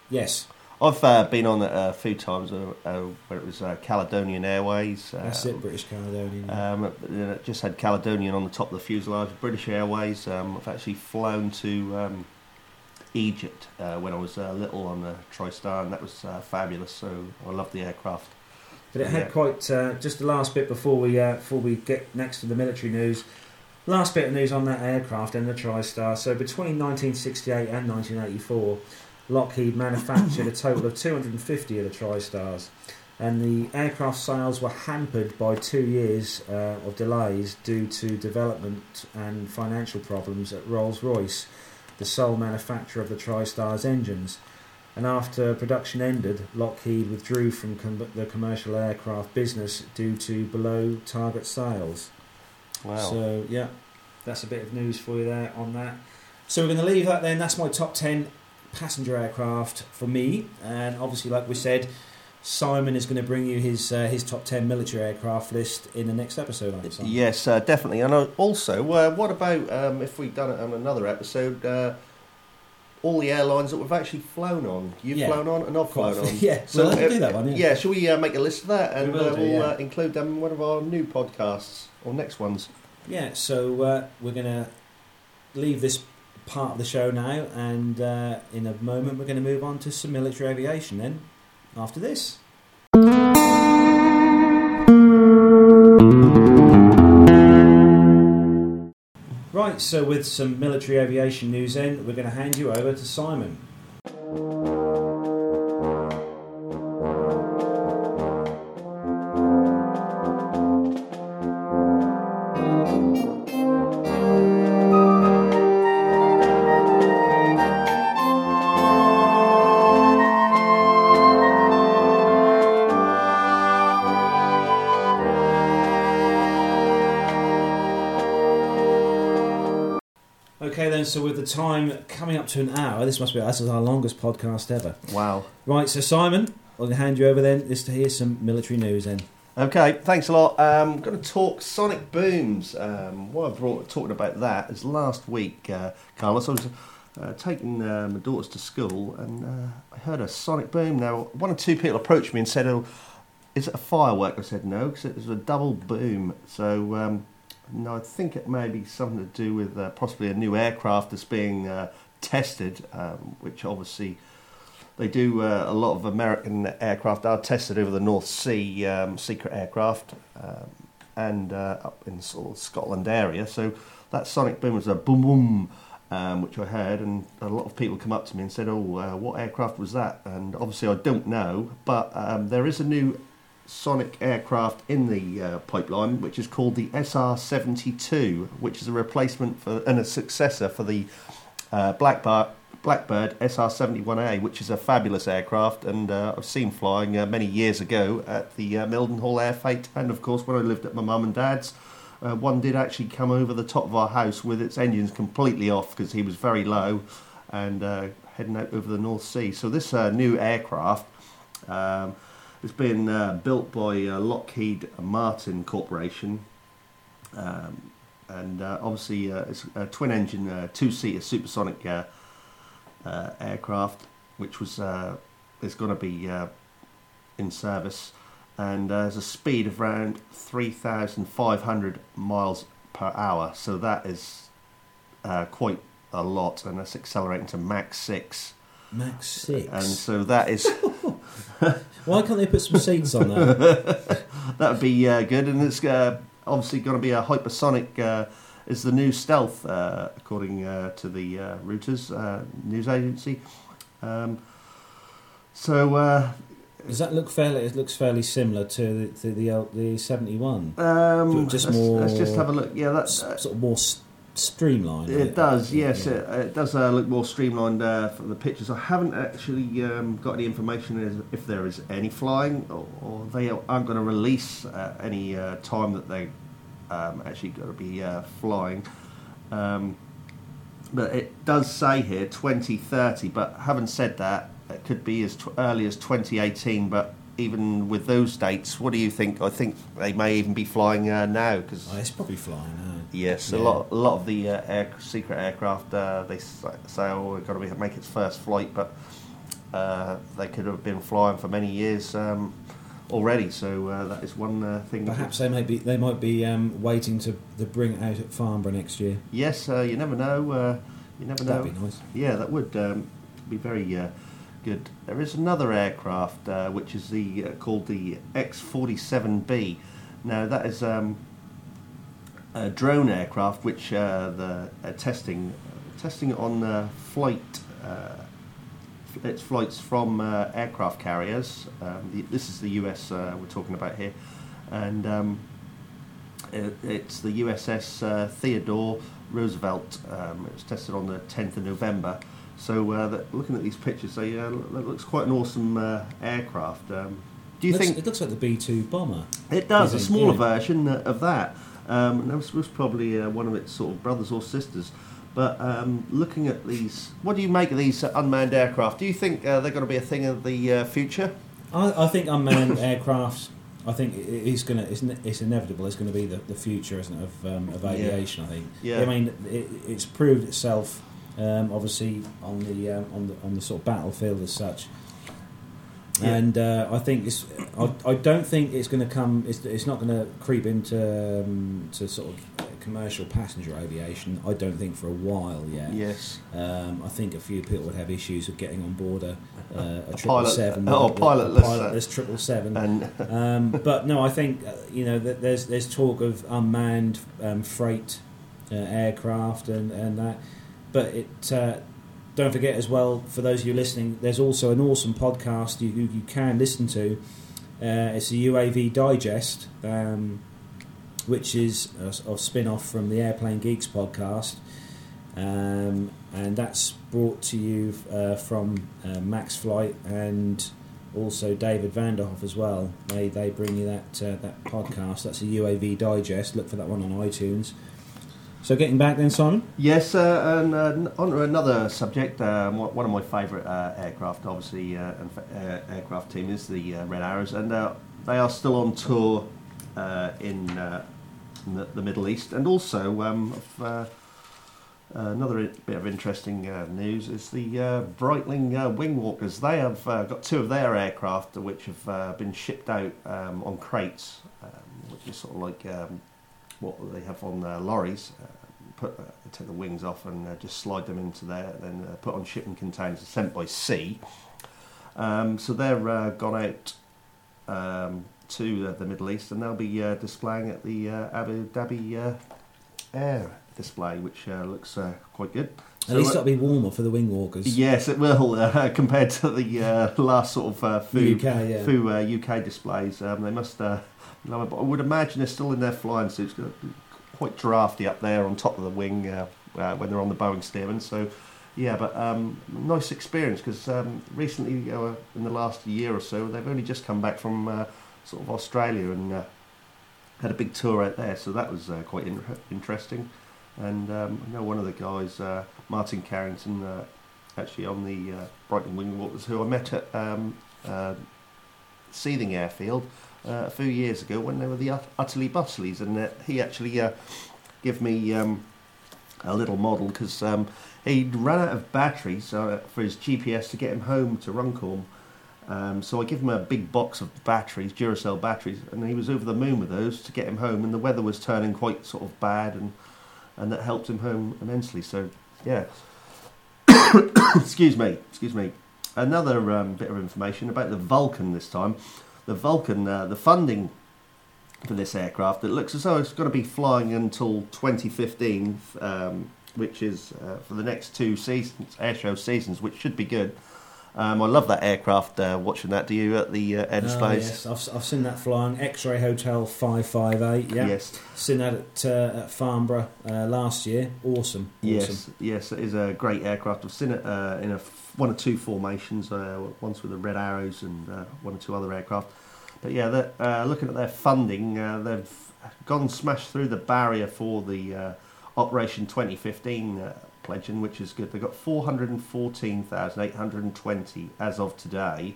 yes. I've been on it a few times, where it was Caledonian Airways. That's it, British Caledonian. It just had Caledonian on the top of the fuselage. British Airways. I've actually flown to Egypt when I was little on the TriStar, and that was fabulous. So I love the aircraft. But it had quite, just the last bit before we get next to the military news, last bit of news on that aircraft and the TriStar. So between 1968 and 1984, Lockheed manufactured a total of 250 of the TriStars, and the aircraft sales were hampered by 2 years of delays due to development and financial problems at Rolls-Royce, the sole manufacturer of the TriStar's engines. And after production ended, Lockheed withdrew from the commercial aircraft business due to below-target sales. Wow. So, yeah, that's a bit of news for you there on that. So we're going to leave that then. That's my top 10 passenger aircraft for me. And obviously, like we said, Simon is going to bring you his top 10 military aircraft list in the next episode, I think, Simon. Yes, definitely. And also, what about if we've done it on another episode... all the airlines that we've actually flown on. You've flown on and I've flown on. Yeah, so we'll have to do that one, yeah. Shall we make a list of that, and we'll include them in one of our new podcasts or next ones? Yeah, so we're going to leave this part of the show now, and in a moment we're going to move on to some military aviation then, after this. Right, so with some military aviation news in, we're going to hand you over to Simon. So with the time coming up to an hour, this is our longest podcast ever. Wow. Right, so Simon, I'll hand you over then just to hear some military news then. Okay, thanks a lot. I'm going to talk sonic booms. What I brought talking about that is last week, Carlos, I was taking my daughters to school and I heard a sonic boom. Now, one or two people approached me and said, oh, is it a firework? I said no, because it was a double boom. So... No, I think it may be something to do with possibly a new aircraft that's being tested, which obviously they do. A lot of American aircraft are tested over the North Sea, secret aircraft, and up in sort of Scotland area. So that sonic boom was a boom boom, which I heard, and a lot of people come up to me and said, oh, what aircraft was that? And obviously I don't know, but there is a new sonic aircraft in the pipeline, which is called the SR-72, which is a replacement for and a successor for the Blackbird SR-71A, which is a fabulous aircraft, and I've seen flying many years ago at the Mildenhall Airfield, and of course when I lived at my mum and dad's, one did actually come over the top of our house with its engines completely off because he was very low and heading out over the North Sea. So this new aircraft, it's been built by Lockheed Martin Corporation, and obviously it's a twin-engine, two-seater supersonic aircraft, which was is going to be in service, and has a speed of around 3,500 miles per hour. So that is quite a lot, and that's accelerating to Mach 6. Mach 6. And so that is... Why can't they put some seats on that? That would be good. And it's obviously going to be a hypersonic, is the new stealth, according to the Reuters news agency. Does that look fairly? It looks fairly similar to the 71. Let's just have a look. Yeah, that's sort of more streamlined. It does, yes. Yeah. It does look more streamlined for the pictures. I haven't actually got any information if there is any flying, or they aren't going to release any time that they actually going to be flying. But it does say here 2030. But having said that, it could be as early as 2018. But even with those dates, what do you think? I think they may even be flying now. Cause it's probably flying now. Yes, yeah. a lot of the secret aircraft, they say, oh, we've got to make its first flight, but they could have been flying for many years already, so that is one thing. Perhaps they might be waiting to bring it out at Farnborough next year. Yes, you never know. That'd be nice. Yeah, that would be very good. There is another aircraft, which is called the X-47B. Now, that is... a drone aircraft, which the testing on its flights from aircraft carriers. This is the US we're talking about here, and it's the USS Theodore Roosevelt. It was tested on the 10th of November. So looking at these pictures, that looks quite an awesome aircraft. Do you think it looks like the B-2 bomber? It does, a smaller version of that. And that was probably one of its sort of brothers or sisters. But looking at these, what do you make of these unmanned aircraft? Do you think they're going to be a thing of the future? I think unmanned aircraft, I think it's inevitable. It's going to be the future, isn't it, of aviation? Yeah. I think. Yeah. I mean, it's proved itself, obviously on the sort of battlefield as such. Yeah. And I think it's. I don't think it's going to come. It's not going to creep into to sort of commercial passenger aviation. I don't think for a while yet. Yes. I think a few people would have issues with getting on board a 777. Pilotless 777. And but no, I think that there's talk of unmanned freight aircraft and that. But it don't forget as well, for those of you listening, there's also an awesome podcast you can listen to. It's the UAV Digest, which is a spin-off from the Airplane Geeks podcast. And that's brought to you from Max Flight and also David Vanderhoff as well. They bring you that podcast. That's a UAV Digest. Look for that one on iTunes. So getting back then, Simon? Yes, and on to another subject. One of my favourite aircraft, obviously, aircraft team is the Red Arrows, and they are still on tour in the Middle East. And also, another bit of interesting news is the Breitling Wingwalkers. They have got two of their aircraft which have been shipped out on crates, which is sort of like what they have on lorries. Take the wings off and just slide them into there, then put on shipping containers and sent by sea. So they're gone out to the Middle East, and they'll be displaying at the Abu Dhabi Air display, which looks quite good. So, at least it'll be warmer for the wing walkers. Yes, it will, compared to the last sort of few UK displays. They must love it, but I would imagine they're still in their flying suits. Quite drafty up there on top of the wing when they're on the Boeing Stearman. So, yeah, but nice experience, because recently, in the last year or so, they've only just come back from sort of Australia and had a big tour out there. So that was quite interesting. And I know one of the guys, Martin Carrington, actually on the Brighton Wingwalkers, who I met at Seething Airfield a few years ago when they were the Utterly Bustleys, and he actually gave me a little model, because he'd run out of batteries for his GPS to get him home to Runcorn. So I give him a big box of batteries, Duracell batteries, and he was over the moon with those to get him home, and the weather was turning quite sort of bad, and that helped him home immensely. So, yeah. Excuse me. Another bit of information about the Vulcan this time. The Vulcan, the funding for this aircraft, it looks as though it's going to be flying until 2015, which is for the next two seasons, airshow seasons, which should be good. I love that aircraft, watching that. Do you at the air displays? Yes, I've seen that flying. X-Ray Hotel 558, yeah. Yes. Seen that at Farnborough last year. Awesome. Yes, it is a great aircraft. I've seen it in one or two formations, once with the Red Arrows and one or two other aircraft. But yeah, looking at their funding, they've gone smash through the barrier for the Operation 2015 pledging, which is good. They've got 414,820 as of today,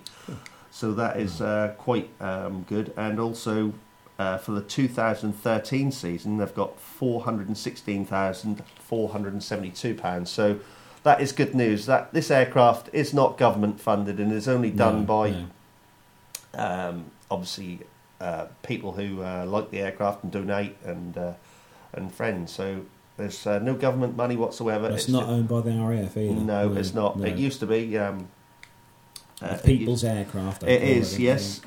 so that is quite good. And also for the 2013 season, they've got £416,472. So that is good news. That this aircraft is not government funded and is only done obviously people who like the aircraft and donate and friends. So there's no government money whatsoever. It's not owned by the RAF either. No, it's not. No. It used to be. People's aircraft. It is,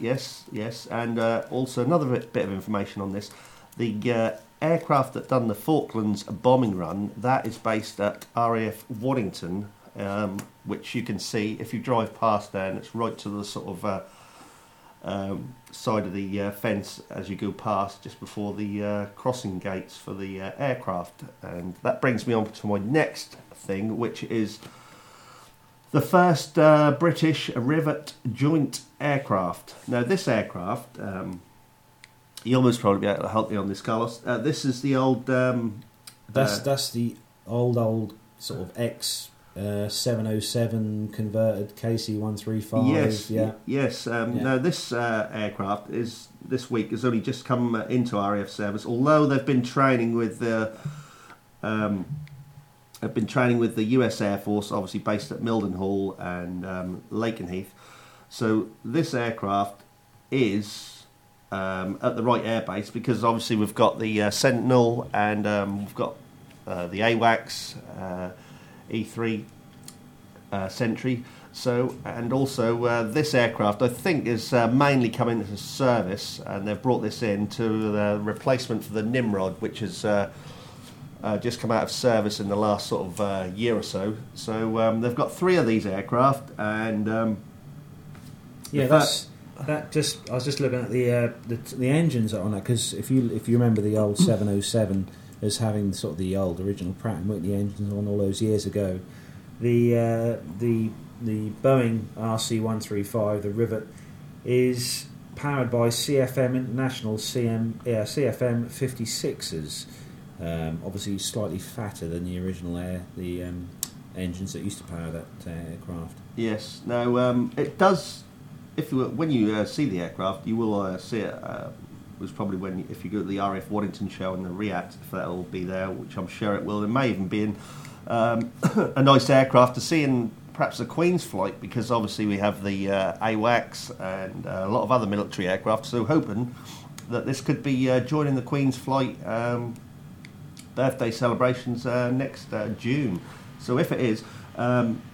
yes. And also another bit of information on this. The aircraft that done the Falklands bombing run, that is based at RAF Waddington, which you can see if you drive past there, and it's right to the sort of side of the fence as you go past, just before the crossing gates for the aircraft. And that brings me on to my next thing, which is the first British Rivet joint aircraft. Now this aircraft, you'll most probably be able to help me on this, Carlos. This is the old that's the old sort of X 707 converted KC-135. Yes. Now this aircraft is this week has only just come into RAF service. Although they've been training with the US Air Force, obviously based at Mildenhall and Lakenheath. So this aircraft is at the Wright Air Base, because obviously we've got the Sentinel and we've got the AWACS. E3 Sentry. So, and also this aircraft, I think, is mainly coming into service, and they've brought this in to the replacement for the Nimrod, which is just come out of service in the last sort of year or so. So they've got three of these aircraft, and I was just looking at the engines on it, because if you remember the old 707 as having sort of the old original Pratt and Whitney engines on all those years ago, the Boeing RC-135, the Rivet, is powered by CFM International CFM 56s. Obviously slightly fatter than the original engines that used to power that aircraft. Yes. Now it does. When you see the aircraft, you will see it. It was probably if you go to the RAF Waddington show in the Riat, if that will be there, which I'm sure it will. It may even be in, a nice aircraft to see in perhaps the Queen's flight, because obviously we have the AWACS and a lot of other military aircraft. So hoping that this could be joining the Queen's flight birthday celebrations next June. So if it is,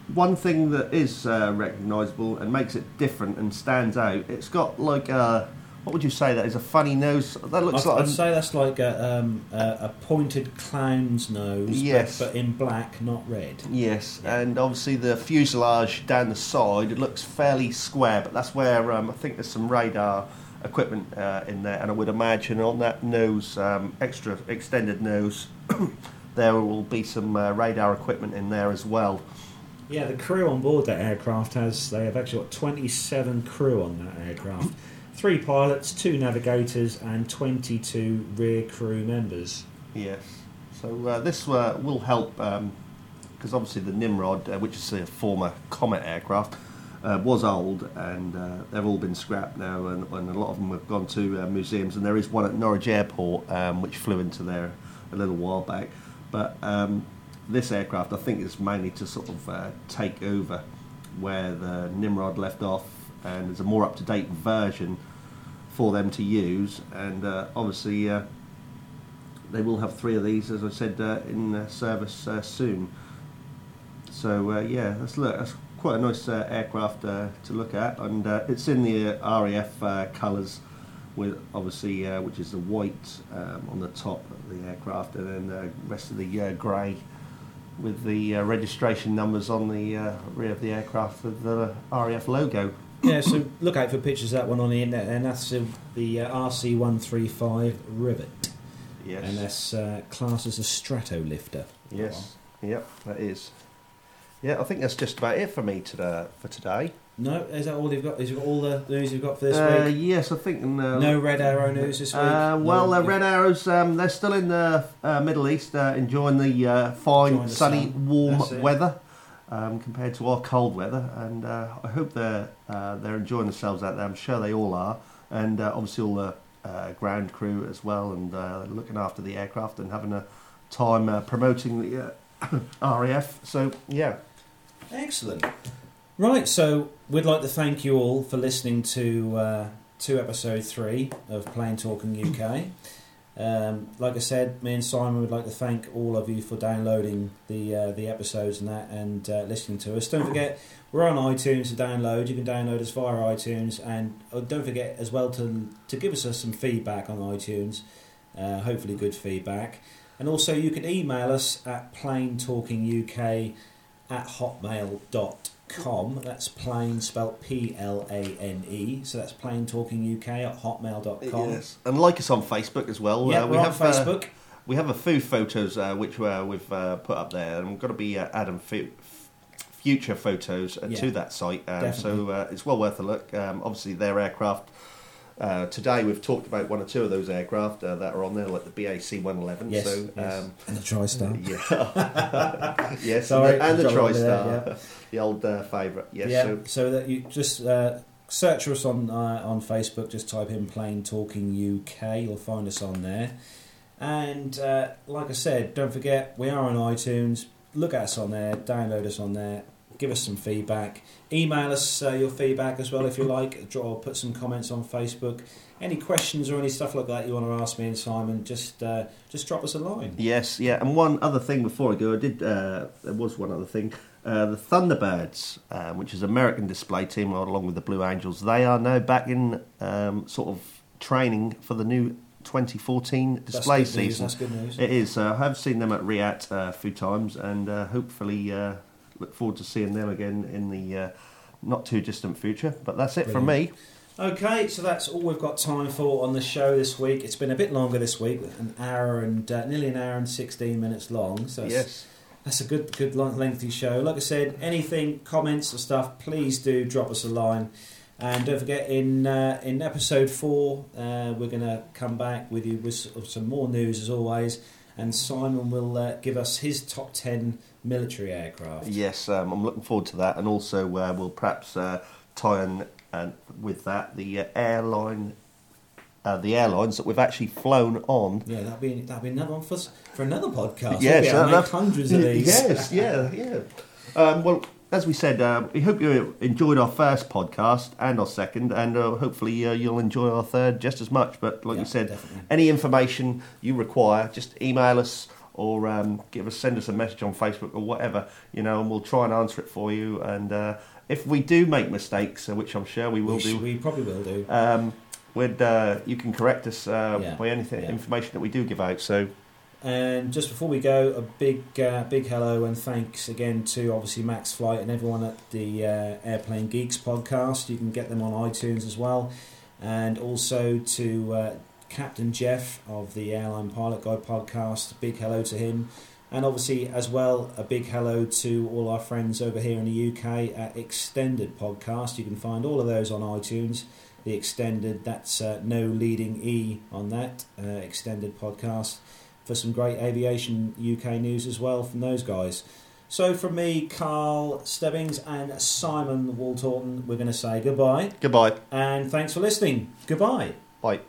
one thing that is recognisable and makes it different and stands out, it's got like a, what would you say that is, a funny nose? That looks I'd say that's like a pointed clown's nose, yes, but in black, not red. Yes, yeah. And obviously the fuselage down the side, it looks fairly square, but that's where I think there's some radar equipment in there, and I would imagine on that nose, extra extended nose, there will be some radar equipment in there as well. Yeah, the crew on board that aircraft they have actually got 27 crew on that aircraft. 3 pilots, 2 navigators, and 22 rear crew members. Yes. So this will help, because obviously the Nimrod, which is a former Comet aircraft, was old, and they've all been scrapped now, and a lot of them have gone to museums, and there is one at Norwich Airport, which flew into there a little while back. But this aircraft, I think, is mainly to sort of take over where the Nimrod left off, and there's a more up-to-date version for them to use. And obviously they will have 3 of these, as I said, in service soon. So that's quite a nice aircraft to look at, and it's in the RAF colours, with obviously which is the white on the top of the aircraft, and then the rest of the grey with the registration numbers on the rear of the aircraft with the RAF logo. Yeah, so look out for pictures of that one on the internet, and that's the RC-135 Rivet. Yes. And that's classed as a stratolifter. Yes, yep, that is. Yeah, I think that's just about it for me for today. No, is that all you've got? Is it all the news you've got for this week? Yes, I think. No Red Arrow news this week? Red Arrows, they're still in the Middle East, enjoying the fine, sunny, warm weather. Compared to our cold weather, and I hope they're enjoying themselves out there. I'm sure they all are, and obviously all the ground crew as well, and looking after the aircraft and having a time promoting the RAF. So yeah, excellent. Right, so we'd like to thank you all for listening to episode 3 of Plain Talking UK. Like I said, me and Simon would like to thank all of you for downloading the episodes and that, and listening to us. Don't forget, we're on iTunes to download. You can download us via iTunes, and don't forget as well to give us some feedback on iTunes, hopefully good feedback. And also you can email us at plaintalkinguk@hotmail.com. That's plain spelled PLANE, so that's plaintalkinguk@hotmail.com. Yes, and like us on Facebook as well. Yeah, we have on Facebook. We have a few photos which we've put up there, and we've got to be adding future photos to that site. So it's well worth a look. Obviously, their aircraft. Today we've talked about 1 or 2 of those aircraft that are on there, like the BAC-111. Yes, so, and the TriStar. Yeah. Yes, sorry, and the TriStar, the old favourite. Yes. Yeah, so that you just search for us on Facebook. Just type in Plain Talking UK. You'll find us on there. And like I said, don't forget we are on iTunes. Look at us on there. Download us on there. Give us some feedback. Email us your feedback as well if you like, or put some comments on Facebook. Any questions or any stuff like that you want to ask me and Simon, just drop us a line. Yes, yeah. And one other thing before I go, there was one other thing. The Thunderbirds, which is an American display team along with the Blue Angels, they are now back in sort of training for the new 2014 display season. That's good news. It is. I have seen them at Riyadh a few times, and hopefully look forward to seeing them again in the not too distant future. But that's it from me. Okay, so that's all we've got time for on the show this week. It's been a bit longer this week, an hour and nearly an hour and 16 minutes long. So that's a good long, lengthy show. Like I said, anything, comments or stuff, please do drop us a line. And don't forget, in episode 4, we're going to come back with you with some more news as always. And Simon will give us his top 10 military aircraft. Yes, I'm looking forward to that. And also, we'll perhaps tie in with that the airlines that we've actually flown on. Yeah, that'll be another one for another podcast. Yes, we'll make hundreds of these. Yes, yeah. Well, as we said, we hope you enjoyed our first podcast and our second, and hopefully you'll enjoy our third just as much. But like you said, definitely. Any information you require, just email us or send us a message on Facebook or whatever, and we'll try and answer it for you. And if we do make mistakes, which I'm sure we will do, we probably will do. You can correct us by anything information that we do give out. So. And just before we go, a big hello and thanks again to obviously Max Flight and everyone at the Airplane Geeks podcast. You can get them on iTunes as well. And also to Captain Jeff of the Airline Pilot Guy podcast. A big hello to him. And obviously as well, a big hello to all our friends over here in the UK at Extended Podcast. You can find all of those on iTunes. The Extended, that's no leading E on that, Extended Podcast. For some great aviation UK news as well from those guys. So from me, Carl Stebbings and Simon Waltorton, we're going to say goodbye. Goodbye. And thanks for listening. Goodbye. Bye.